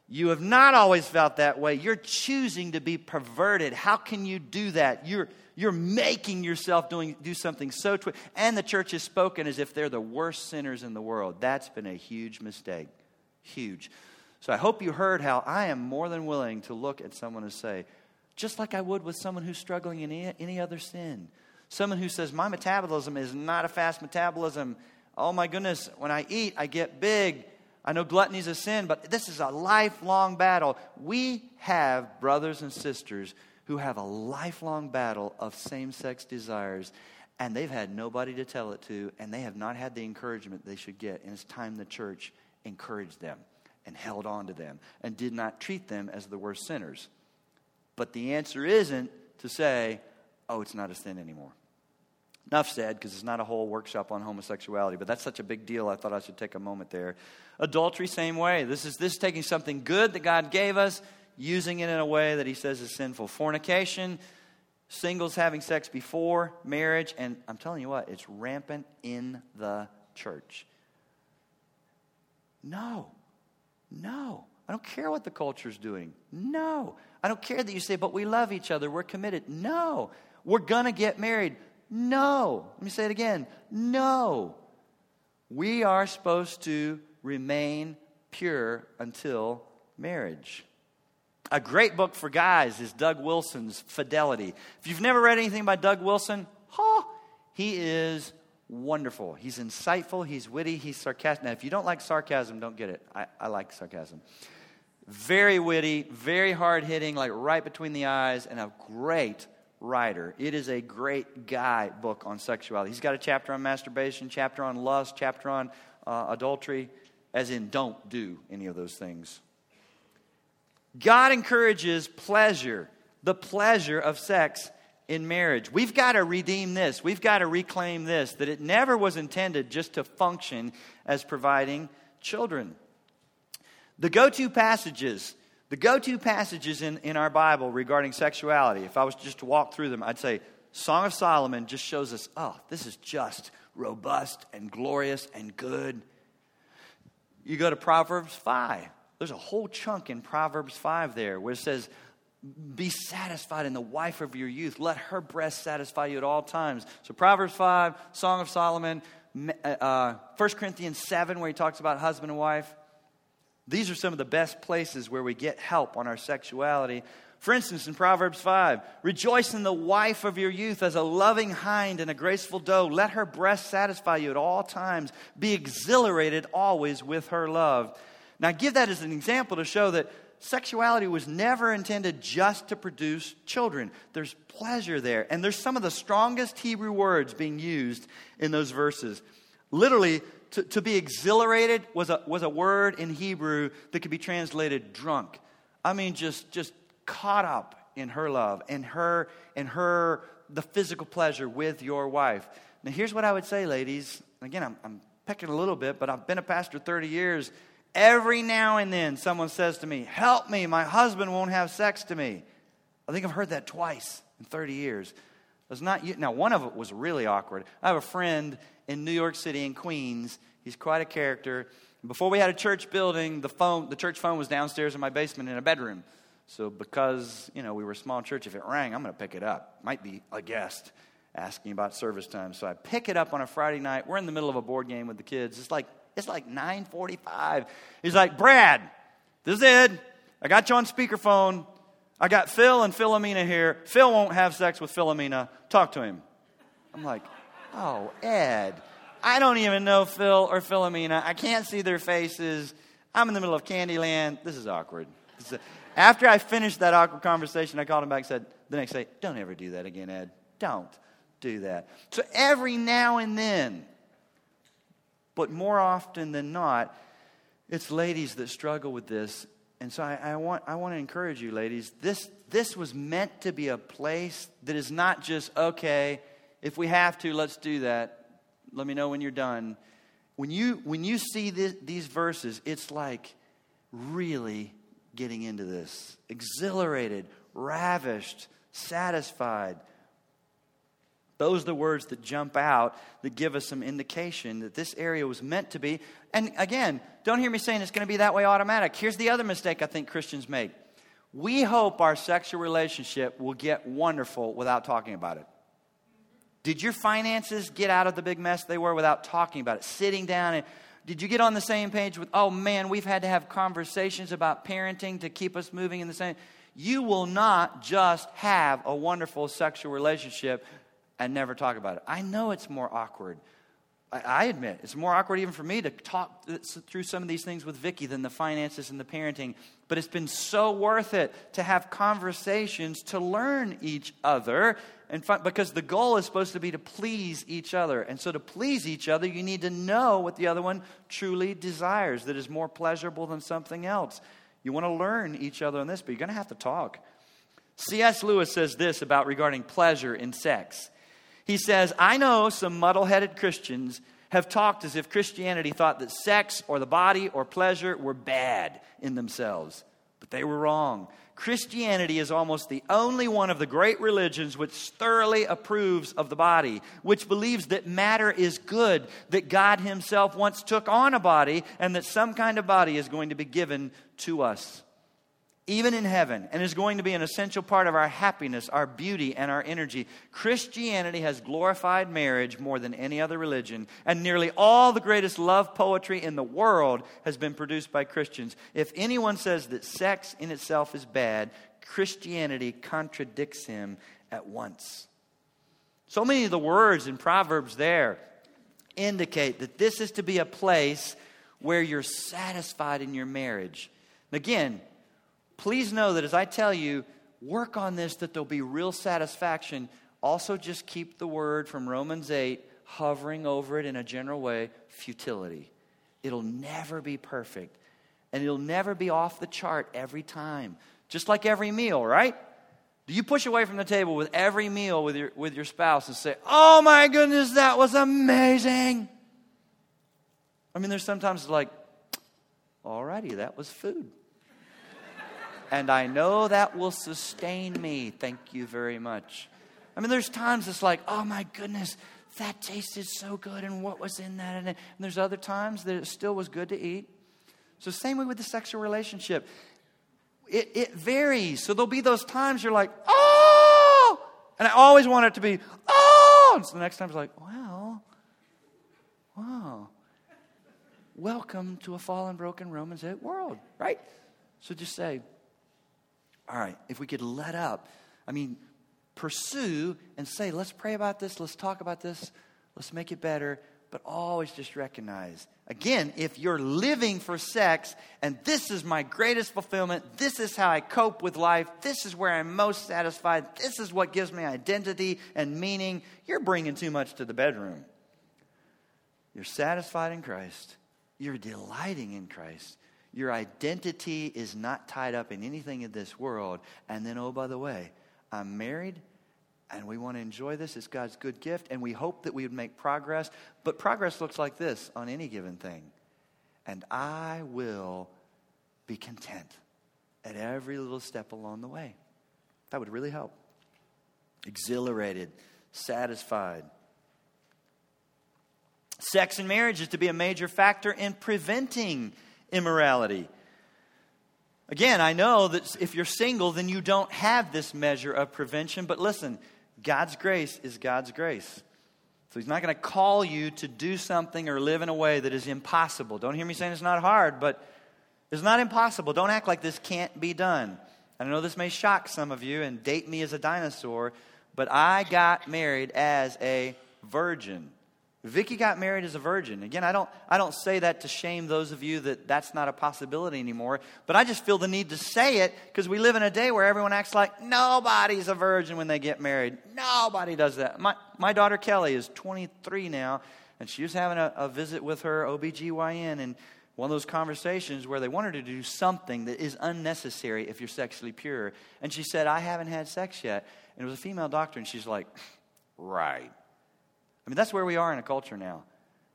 You have not always felt that way. You're choosing to be perverted. How can you do that? You're you're making yourself doing do something so twisted. And the church has spoken as if they're the worst sinners in the world. That's been a huge mistake. Huge. So I hope you heard how I am more than willing to look at someone and say, just like I would with someone who's struggling in any other sin. Someone who says, my metabolism is not a fast metabolism. Oh my goodness, when I eat, I get big. I know gluttony is a sin, but this is a lifelong battle. We have brothers and sisters who have a lifelong battle of same-sex desires, and they've had nobody to tell it to, and they have not had the encouragement they should get. And it's time the church encouraged them and held on to them and did not treat them as the worst sinners. But the answer isn't to say, oh, it's not a sin anymore. Enough said, because it's not a whole workshop on homosexuality, but that's such a big deal, I thought I should take a moment there. Adultery, same way. This is this is taking something good that God gave us, using it in a way that he says is sinful. Fornication, singles having sex before marriage, and I'm telling you what, it's rampant in the church. No, no. I don't care what the culture's doing. No. I don't care that you say, but we love each other, we're committed. No. We're going to get married. No. Let me say it again. No. We are supposed to remain pure until marriage. A great book for guys is Doug Wilson's Fidelity. If you've never read anything by Doug Wilson, oh, he is wonderful. He's insightful. He's witty. He's sarcastic. Now, if you don't like sarcasm, don't get it. I, I like sarcasm. Very witty, very hard-hitting, like right between the eyes, and a great writer. It is a great guy book on sexuality. He's got a chapter on masturbation, chapter on lust, chapter on uh, adultery, as in don't do any of those things. God encourages pleasure, the pleasure of sex in marriage. We've got to redeem this. We've got to reclaim this, that it never was intended just to function as providing children. The go-to passages The go-to passages in, in our Bible regarding sexuality, if I was just to walk through them, I'd say Song of Solomon just shows us, oh, this is just robust and glorious and good. You go to Proverbs five. There's a whole chunk in Proverbs five there where it says, be satisfied in the wife of your youth. Let her breast satisfy you at all times. So Proverbs five, Song of Solomon, uh, First Corinthians seven, where he talks about husband and wife. These are some of the best places where we get help on our sexuality. For instance, in Proverbs five, rejoice in the wife of your youth as a loving hind and a graceful doe. Let her breast satisfy you at all times. Be exhilarated always with her love. Now, I give that as an example to show that sexuality was never intended just to produce children. There's pleasure there. And there's some of the strongest Hebrew words being used in those verses. Literally, To, to be exhilarated was a was a word in Hebrew that could be translated drunk. I mean, just just caught up in her love and her and her the physical pleasure with your wife. Now, here's what I would say, ladies. Again, I'm I'm picking a little bit, but I've been a pastor thirty years. Every now and then, someone says to me, "Help me! My husband won't have sex to me." I think I've heard that twice in thirty years. It's not you. Now, one of it was really awkward. I have a friend in New York City, in Queens. He's quite a character. Before we had a church building, the phone, the church phone was downstairs in my basement in a bedroom. So because, you know, we were a small church, if it rang, I'm going to pick it up. Might be a guest asking about service time. So I pick it up on a Friday night. We're in the middle of a board game with the kids. It's like it's like nine forty-five. He's like, Brad, this is Ed. I got you on speakerphone. I got Phil and Philomena here. Phil won't have sex with Philomena. Talk to him. I'm like, oh, Ed, I don't even know Phil or Philomena. I can't see their faces. I'm in the middle of Candyland. This is awkward. This is a, after I finished that awkward conversation, I called him back and said, the next day, don't ever do that again, Ed. Don't do that. So every now and then, but more often than not, it's ladies that struggle with this. And so I, I want I want to encourage you, ladies. This this was meant to be a place that is not just, okay, if we have to, let's do that. Let me know when you're done. When you when you see this, these verses, it's like really getting into this. Exhilarated, ravished, satisfied. Those are the words that jump out that give us some indication that this area was meant to be. And again, don't hear me saying it's going to be that way automatic. Here's the other mistake I think Christians make. We hope our sexual relationship will get wonderful without talking about it. Did your finances get out of the big mess they were without talking about it? Sitting down and, did you get on the same page with, oh man, we've had to have conversations about parenting to keep us moving in the same. You will not just have a wonderful sexual relationship and never talk about it. I know it's more awkward. I, I admit, it's more awkward even for me to talk through some of these things with Vicky than the finances and the parenting. But it's been so worth it to have conversations, to learn each other. And fun, because the goal is supposed to be to please each other. And so to please each other, you need to know what the other one truly desires that is more pleasurable than something else. You want to learn each other on this, but you're going to have to talk. C S Lewis says this about regarding pleasure in sex. He says, I know some muddle-headed Christians have talked as if Christianity thought that sex or the body or pleasure were bad in themselves. But they were wrong. Christianity is almost the only one of the great religions which thoroughly approves of the body, which believes that matter is good, that God himself once took on a body, and that some kind of body is going to be given to us, even in heaven, and is going to be an essential part of our happiness, our beauty, and our energy. Christianity has glorified marriage more than any other religion, and nearly all the greatest love poetry in the world has been produced by Christians. If anyone says that sex in itself is bad, Christianity contradicts him at once. So many of the words in Proverbs there indicate that this is to be a place where you're satisfied in your marriage. And again, please know that as I tell you, work on this, that there'll be real satisfaction. Also, just keep the word from Romans eight, hovering over it in a general way, futility. It'll never be perfect. And it'll never be off the chart every time. Just like every meal, right? Do you push away from the table with every meal with your, with your spouse and say, oh my goodness, that was amazing? I mean, there's sometimes like, alrighty, that was food. And I know that will sustain me. Thank you very much. I mean, there's times it's like, oh my goodness, that tasted so good. And what was in that? And there's other times that it still was good to eat. So same way with the sexual relationship. It, it varies. So there'll be those times you're like, oh. And I always want it to be, oh. And so the next time it's like, well, wow. Welcome to a fallen, broken Romans eight world, right? So just say, all right, if we could let up, I mean, pursue and say, let's pray about this, let's talk about this, let's make it better, but always just recognize. Again, if you're living for sex, and this is my greatest fulfillment, this is how I cope with life, this is where I'm most satisfied, this is what gives me identity and meaning, you're bringing too much to the bedroom. You're satisfied in Christ. You're delighting in Christ. Your identity is not tied up in anything in this world. And then, oh, by the way, I'm married and we want to enjoy this. It's God's good gift and we hope that we would make progress. But progress looks like this on any given thing. And I will be content at every little step along the way. That would really help. Exhilarated, satisfied. Sex in marriage is to be a major factor in preventing immorality. Again, I know that if you're single, then you don't have this measure of prevention. But listen, God's grace is God's grace. So he's not going to call you to do something or live in a way that is impossible. Don't hear me saying it's not hard, but it's not impossible. Don't act like this can't be done. I know this may shock some of you and date me as a dinosaur, but I got married as a virgin. Vicky got married as a virgin. Again, I don't I don't say that to shame those of you that that's not a possibility anymore. But I just feel the need to say it because we live in a day where everyone acts like nobody's a virgin when they get married. Nobody does that. My my daughter Kelly is twenty-three now, and she was having a, a visit with her O B G Y N, and One of those conversations where they wanted her to do something that is unnecessary if you're sexually pure. And she said, I haven't had sex yet. And it was a female doctor, and she's like, right. I mean, that's where we are in a culture now.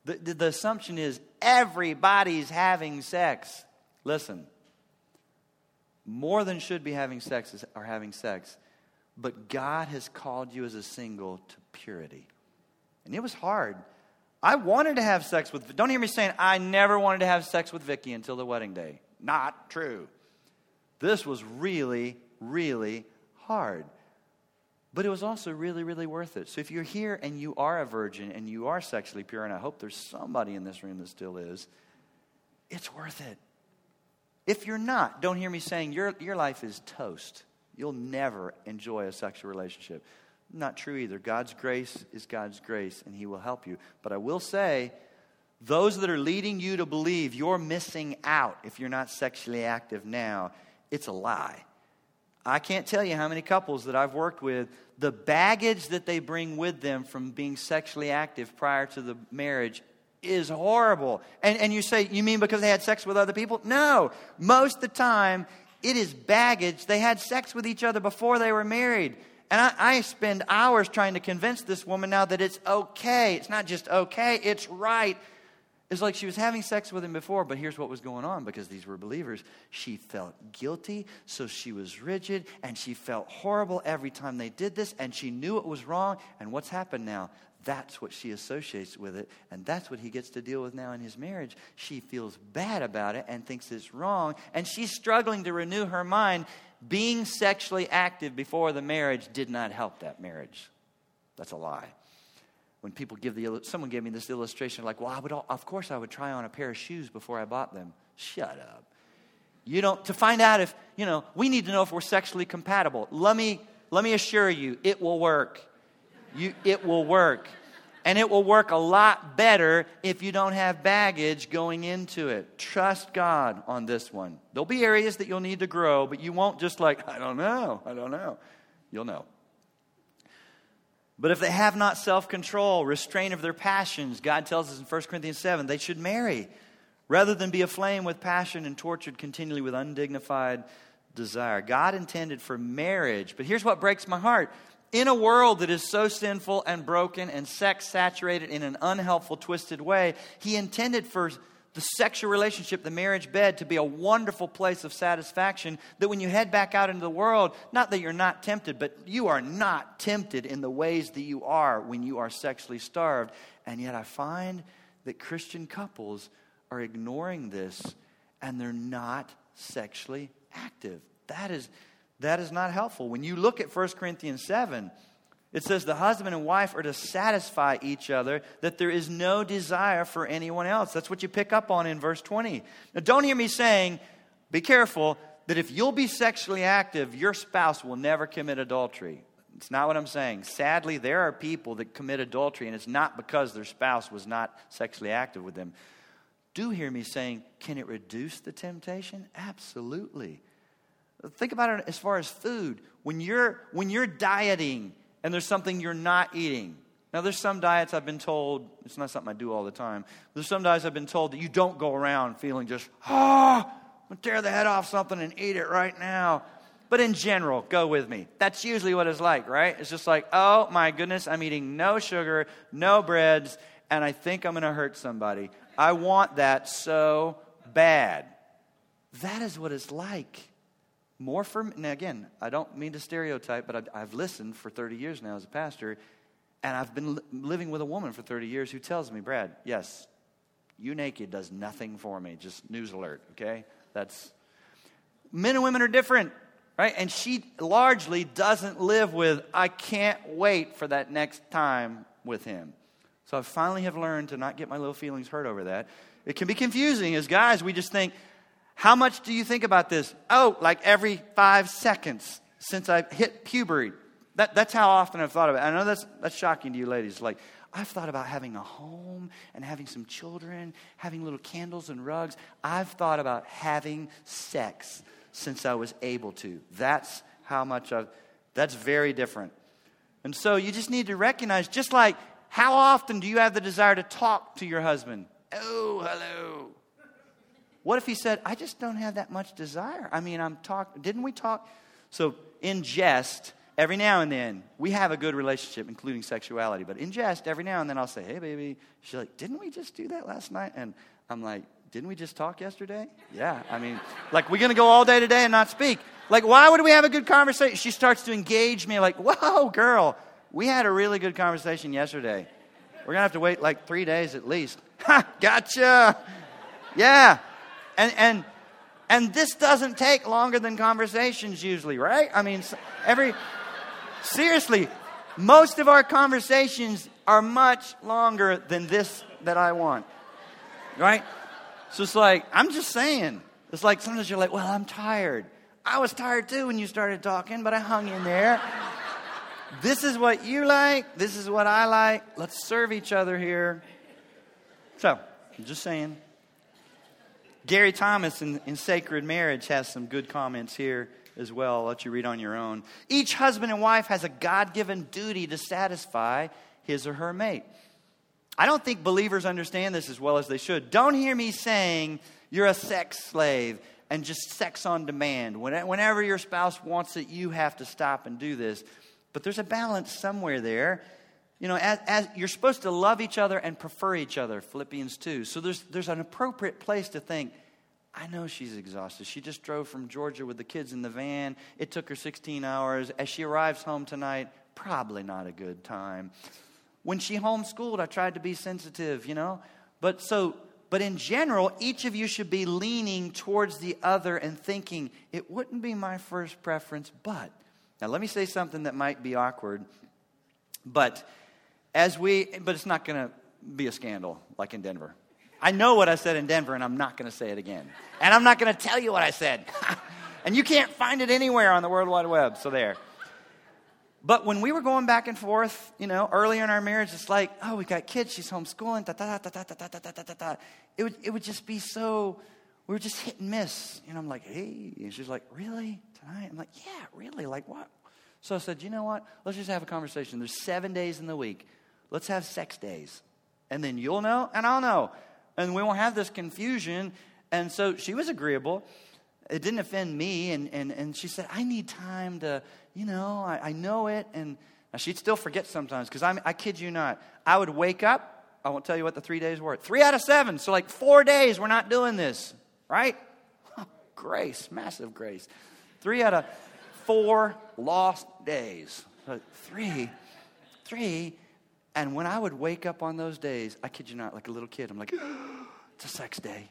The, the, the assumption is everybody's having sex. Listen, more than should be having sex is, are having sex. But God has called you as a single to purity. And it was hard. I wanted to have sex with, don't hear me saying I never wanted to have sex with Vicky until the wedding day. Not true. This was really, really hard. But it was also really, really worth it. So if you're here and you are a virgin and you are sexually pure, and I hope there's somebody in this room that still is, it's worth it. If you're not, don't hear me saying your, your life is toast. You'll never enjoy a sexual relationship. Not true either. God's grace is God's grace, and he will help you. But I will say, those that are leading you to believe you're missing out if you're not sexually active now, it's a lie. I can't tell you how many couples that I've worked with, the baggage that they bring with them from being sexually active prior to the marriage is horrible. And, and you say, you mean because they had sex with other people? No. Most of the time, it is baggage. They had sex with each other before they were married. And I, I spend hours trying to convince this woman now that it's okay. It's not just okay, it's right. It's like she was having sex with him before, but here's what was going on because these were believers. She felt guilty, so she was rigid, and she felt horrible every time they did this, and she knew it was wrong. And what's happened now? That's what she associates with it, and that's what he gets to deal with now in his marriage. She feels bad about it and thinks it's wrong, and she's struggling to renew her mind. Being sexually active before the marriage did not help that marriage. That's a lie. When people give the, someone gave me this illustration, like, well, I would, all, of course I would try on a pair of shoes before I bought them. Shut up. You don't, to find out if, you know, we need to know if we're sexually compatible. Let me, let me assure you, it will work. You, it will work. And it will work a lot better if you don't have baggage going into it. Trust God on this one. There'll be areas that you'll need to grow, but you won't just like, I don't know, I don't know. You'll know. But if they have not self-control, restraint of their passions, God tells us in First Corinthians seven, they should marry rather than be aflame with passion and tortured continually with undignified desire. God intended for marriage. But here's what breaks my heart. In a world that is so sinful and broken and sex-saturated in an unhelpful, twisted way, he intended for the sexual relationship, the marriage bed, to be a wonderful place of satisfaction that when you head back out into the world, not that you're not tempted, but you are not tempted in the ways that you are when you are sexually starved. And yet I find that Christian couples are ignoring this, and they're not sexually active. That is... That is not helpful. When you look at First Corinthians seven, it says the husband and wife are to satisfy each other, that there is no desire for anyone else. That's what you pick up on in verse twenty. Now, don't hear me saying, be careful, that if you'll be sexually active, your spouse will never commit adultery. It's not what I'm saying. Sadly, there are people that commit adultery, and it's not because their spouse was not sexually active with them. Do hear me saying, can it reduce the temptation? Absolutely. Think about it as far as food. When you're when you're dieting and there's something you're not eating. Now, there's some diets I've been told, it's not something I do all the time. There's some diets I've been told that you don't go around feeling just, oh, I'm going to tear the head off something and eat it right now. But in general, go with me. That's usually what it's like, right? It's just like, oh, my goodness, I'm eating no sugar, no breads, and I think I'm going to hurt somebody. I want that so bad. That is what it's like. More for, now again, I don't mean to stereotype, but I've, I've listened for thirty years now as a pastor, and I've been li- living with a woman for thirty years who tells me, Brad, yes, you naked does nothing for me. Just news alert, okay? That's, men and women are different, right? And she largely doesn't live with, I can't wait for that next time with him. So I finally have learned to not get my little feelings hurt over that. It can be confusing. As guys, we just think, how much do you think about this? Oh, like every five seconds since I've hit puberty. That, that's how often I've thought about it. I know that's that's shocking to you ladies. Like, I've thought about having a home and having some children, having little candles and rugs. I've thought about having sex since I was able to. That's how much I've, that's very different. And so you just need to recognize, just like, how often do you have the desire to talk to your husband? Oh, hello. What if he said, I just don't have that much desire? I mean, I'm talking, didn't we talk? So in jest, every now and then, we have a good relationship, including sexuality. But in jest, every now and then I'll say, hey, baby. She's like, didn't we just do that last night? And I'm like, didn't we just talk yesterday? Yeah, I mean, like, we're going to go all day today and not speak. Like, why would we have a good conversation? She starts to engage me like, whoa, girl, we had a really good conversation yesterday. We're going to have to wait like three days at least. Ha, gotcha. Yeah. And and and this doesn't take longer than conversations usually, right? I mean, every, seriously, most of our conversations are much longer than this that I want, right? So it's like, I'm just saying. It's like sometimes you're like, well, I'm tired. I was tired too when you started talking, but I hung in there. This is what you like. This is what I like. Let's serve each other here. So, I'm just saying. Gary Thomas in, in Sacred Marriage has some good comments here as well. I'll let you read on your own. Each husband and wife has a God-given duty to satisfy his or her mate. I don't think believers understand this as well as they should. Don't hear me saying you're a sex slave and just sex on demand. Whenever your spouse wants it, you have to stop and do this. But there's a balance somewhere there. You know, as, as you're supposed to love each other and prefer each other, Philippians two. So there's there's an appropriate place to think, I know she's exhausted. She just drove from Georgia with the kids in the van. It took her sixteen hours. As she arrives home tonight, probably not a good time. When she homeschooled, I tried to be sensitive, you know. But so, but in general, each of you should be leaning towards the other and thinking, it wouldn't be my first preference, but. Now, let me say something that might be awkward, but as we, but it's not going to be a scandal like in Denver. I know what I said in Denver, and I'm not going to say it again. And I'm not going to tell you what I said. And you can't find it anywhere on the World Wide Web, so there. But when we were going back and forth, you know, earlier in our marriage, it's like, oh, we got kids, she's homeschooling, da da da da da da da da da da. It would it would just be so, we were just hit and miss. And I'm like, hey, and she's like, really tonight? I'm like, yeah, really, like what? So I said, you know what? Let's just have a conversation. There's seven days in the week. Let's have sex days, and then you'll know, and I'll know, and we won't have this confusion. And so she was agreeable. It didn't offend me, and, and, and she said, I need time to, you know, I, I know it. And now she'd still forget sometimes, because I kid you not. I would wake up. I won't tell you what the three days were. Three out of seven, so like four days we're not doing this, right? Oh, grace, massive grace. Three out of four lost days. So three, three. And when I would wake up on those days, I kid you not, like a little kid, I'm like, it's a sex day.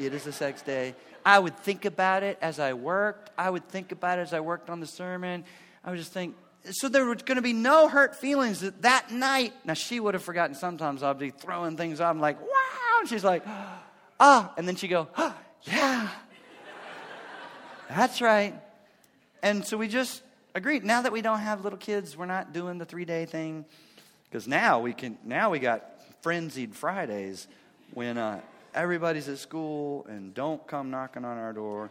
It is a sex day. I would think about it as I worked. I would think about it as I worked on the sermon. I would just think. So there was going to be no hurt feelings that, that night. Now, she would have forgotten. Sometimes I'd be throwing things out. I'm like, wow. And she's like, ah. And then she'd go, ah, yeah. That's right. And so we just agreed. Now that we don't have little kids, we're not doing the three-day thing. Because now we can. Now we got frenzied Fridays when uh everybody's at school and don't come knocking on our door.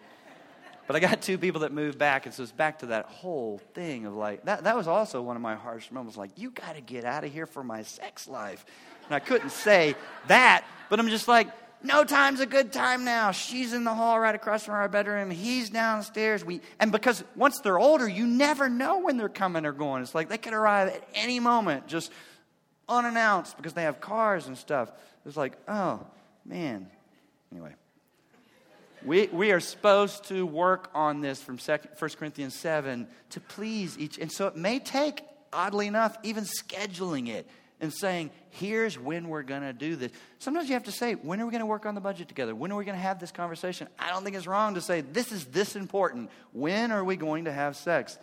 But I got two people that moved back, and so it's back to that whole thing of like, that that was also one of my harsh moments, like, you got to get out of here for my sex life. And I couldn't say that, but I'm just like, no time's a good time now. She's in the hall right across from our bedroom. He's downstairs. We And because once they're older, you never know when they're coming or going. It's like they could arrive at any moment, just unannounced, because they have cars and stuff. It's like, oh, man. Anyway, we we are supposed to work on this from First Corinthians seven to please each. And so it may take, oddly enough, even scheduling it and saying, here's when we're going to do this. Sometimes you have to say, when are we going to work on the budget together? When are we going to have this conversation? I don't think it's wrong to say, this is this important. When are we going to have sex?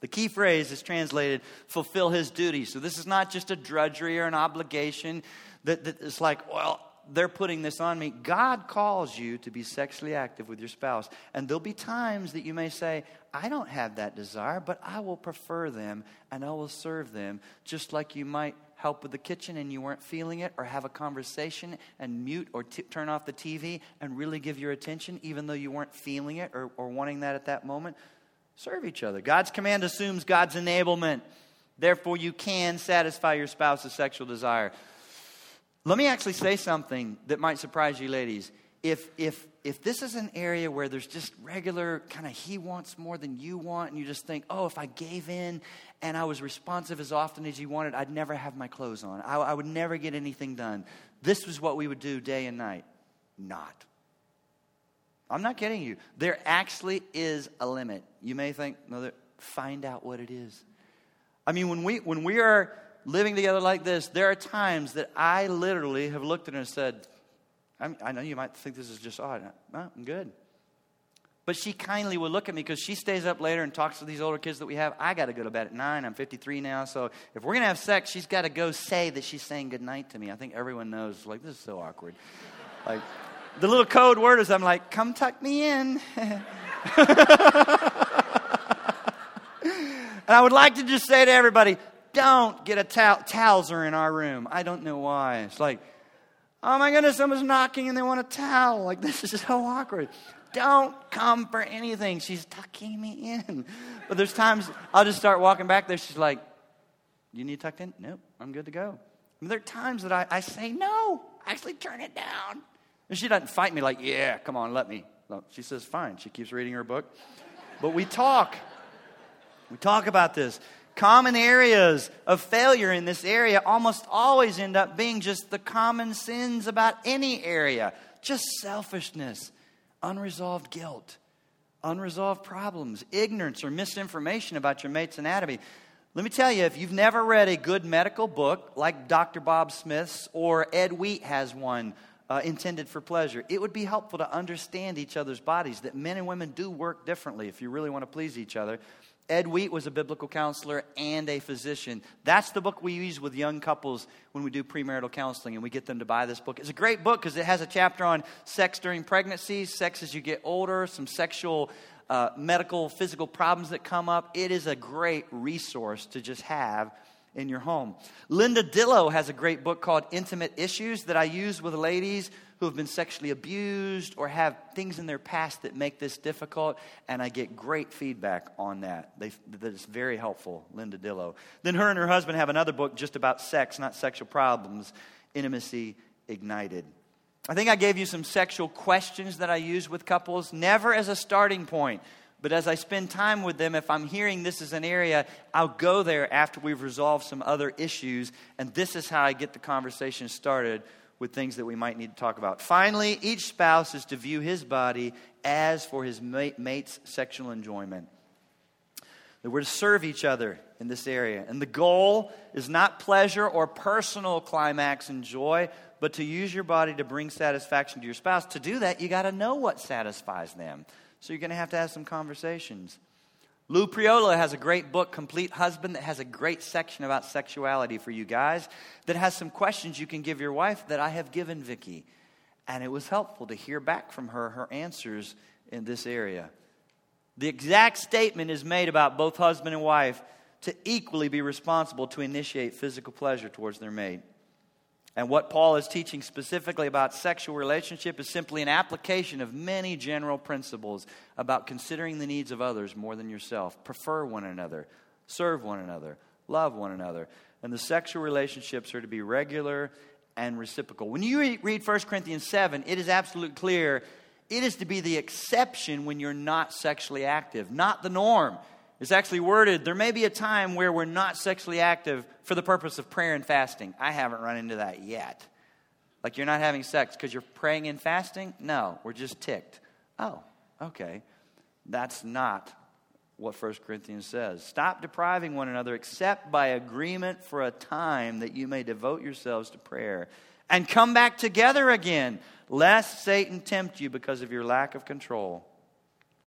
The key phrase is translated, fulfill his duty. So this is not just a drudgery or an obligation that, that it's like, well, they're putting this on me. God calls you to be sexually active with your spouse. And there'll be times that you may say, I don't have that desire, but I will prefer them and I will serve them. Just like you might help with the kitchen and you weren't feeling it, or have a conversation and mute or t- turn off the T V and really give your attention, even though you weren't feeling it or, or wanting that at that moment. Serve each other. God's command assumes God's enablement. Therefore, you can satisfy your spouse's sexual desire. Let me actually say something that might surprise you ladies. if if if this is an area where there's just regular kind of he wants more than you want, and you just think, oh, if I gave in and I was responsive as often as you wanted, I'd never have my clothes on. I, I would never get anything done. This was what we would do day and night. Not. I'm not kidding you. There actually is a limit. You may think, no, there, find out what it is. I mean, when we when we are living together like this, there are times that I literally have looked at her and said, I'm, I know you might think this is just odd. No, I'm good. But she kindly will look at me because she stays up later and talks to these older kids that we have. I got to go to bed at nine. I'm fifty-three now. So if we're going to have sex, she's got to go say that she's saying goodnight to me. I think everyone knows, like, this is so awkward. Like, the little code word is I'm like, come tuck me in. And I would like to just say to everybody, don't get a towel. Towels are in our room. I don't know why. It's like, oh my goodness, someone's knocking and they want a towel. Like, this is so awkward. Don't come for anything. She's tucking me in. But there's times I'll just start walking back there. She's like, you need tucked in? Nope, I'm good to go. And there are times that I, I say, no, actually turn it down. And she doesn't fight me like, yeah, come on, let me. No, she says, fine. She keeps reading her book. But we talk. We talk about this. Common areas of failure in this area almost always end up being just the common sins about any area. Just selfishness, unresolved guilt, unresolved problems, ignorance or misinformation about your mate's anatomy. Let me tell you, if you've never read a good medical book like Doctor Bob Smith's or Ed Wheat has one uh, intended for pleasure, it would be helpful to understand each other's bodies, that men and women do work differently if you really want to please each other. Ed Wheat was a biblical counselor and a physician. That's the book we use with young couples when we do premarital counseling, and we get them to buy this book. It's a great book because it has a chapter on sex during pregnancy, sex as you get older, some sexual, uh, medical, physical problems that come up. It is a great resource to just have in your home. Linda Dillow has a great book called Intimate Issues that I use with ladies who have been sexually abused or have things in their past that make this difficult, and I get great feedback on that. They, that is very helpful, Linda Dillow. Then her and her husband have another book just about sex, not sexual problems, Intimacy Ignited. I think I gave you some sexual questions that I use with couples, never as a starting point, but as I spend time with them, if I'm hearing this is an area, I'll go there after we've resolved some other issues, and this is how I get the conversation started with things that we might need to talk about. Finally, each spouse is to view his body as for his mate, mate's sexual enjoyment. That we're to serve each other in this area. And the goal is not pleasure or personal climax and joy, but to use your body to bring satisfaction to your spouse. To do that, you got to know what satisfies them. So you're going to have to have some conversations. Lou Priola has a great book, Complete Husband, that has a great section about sexuality for you guys, that has some questions you can give your wife that I have given Vicky. And it was helpful to hear back from her, her answers in this area. The exact statement is made about both husband and wife to equally be responsible to initiate physical pleasure towards their mate. And what Paul is teaching specifically about sexual relationship is simply an application of many general principles about considering the needs of others more than yourself. Prefer one another, serve one another, love one another. And the sexual relationships are to be regular and reciprocal. When you read First Corinthians seven, it is absolutely clear it is to be the exception when you're not sexually active, not the norm. It's actually worded, there may be a time where we're not sexually active for the purpose of prayer and fasting. I haven't run into that yet. Like, you're not having sex because you're praying and fasting? No, we're just ticked. Oh, okay. That's not what First Corinthians says. Stop depriving one another except by agreement for a time that you may devote yourselves to prayer. And come back together again, lest Satan tempt you because of your lack of control.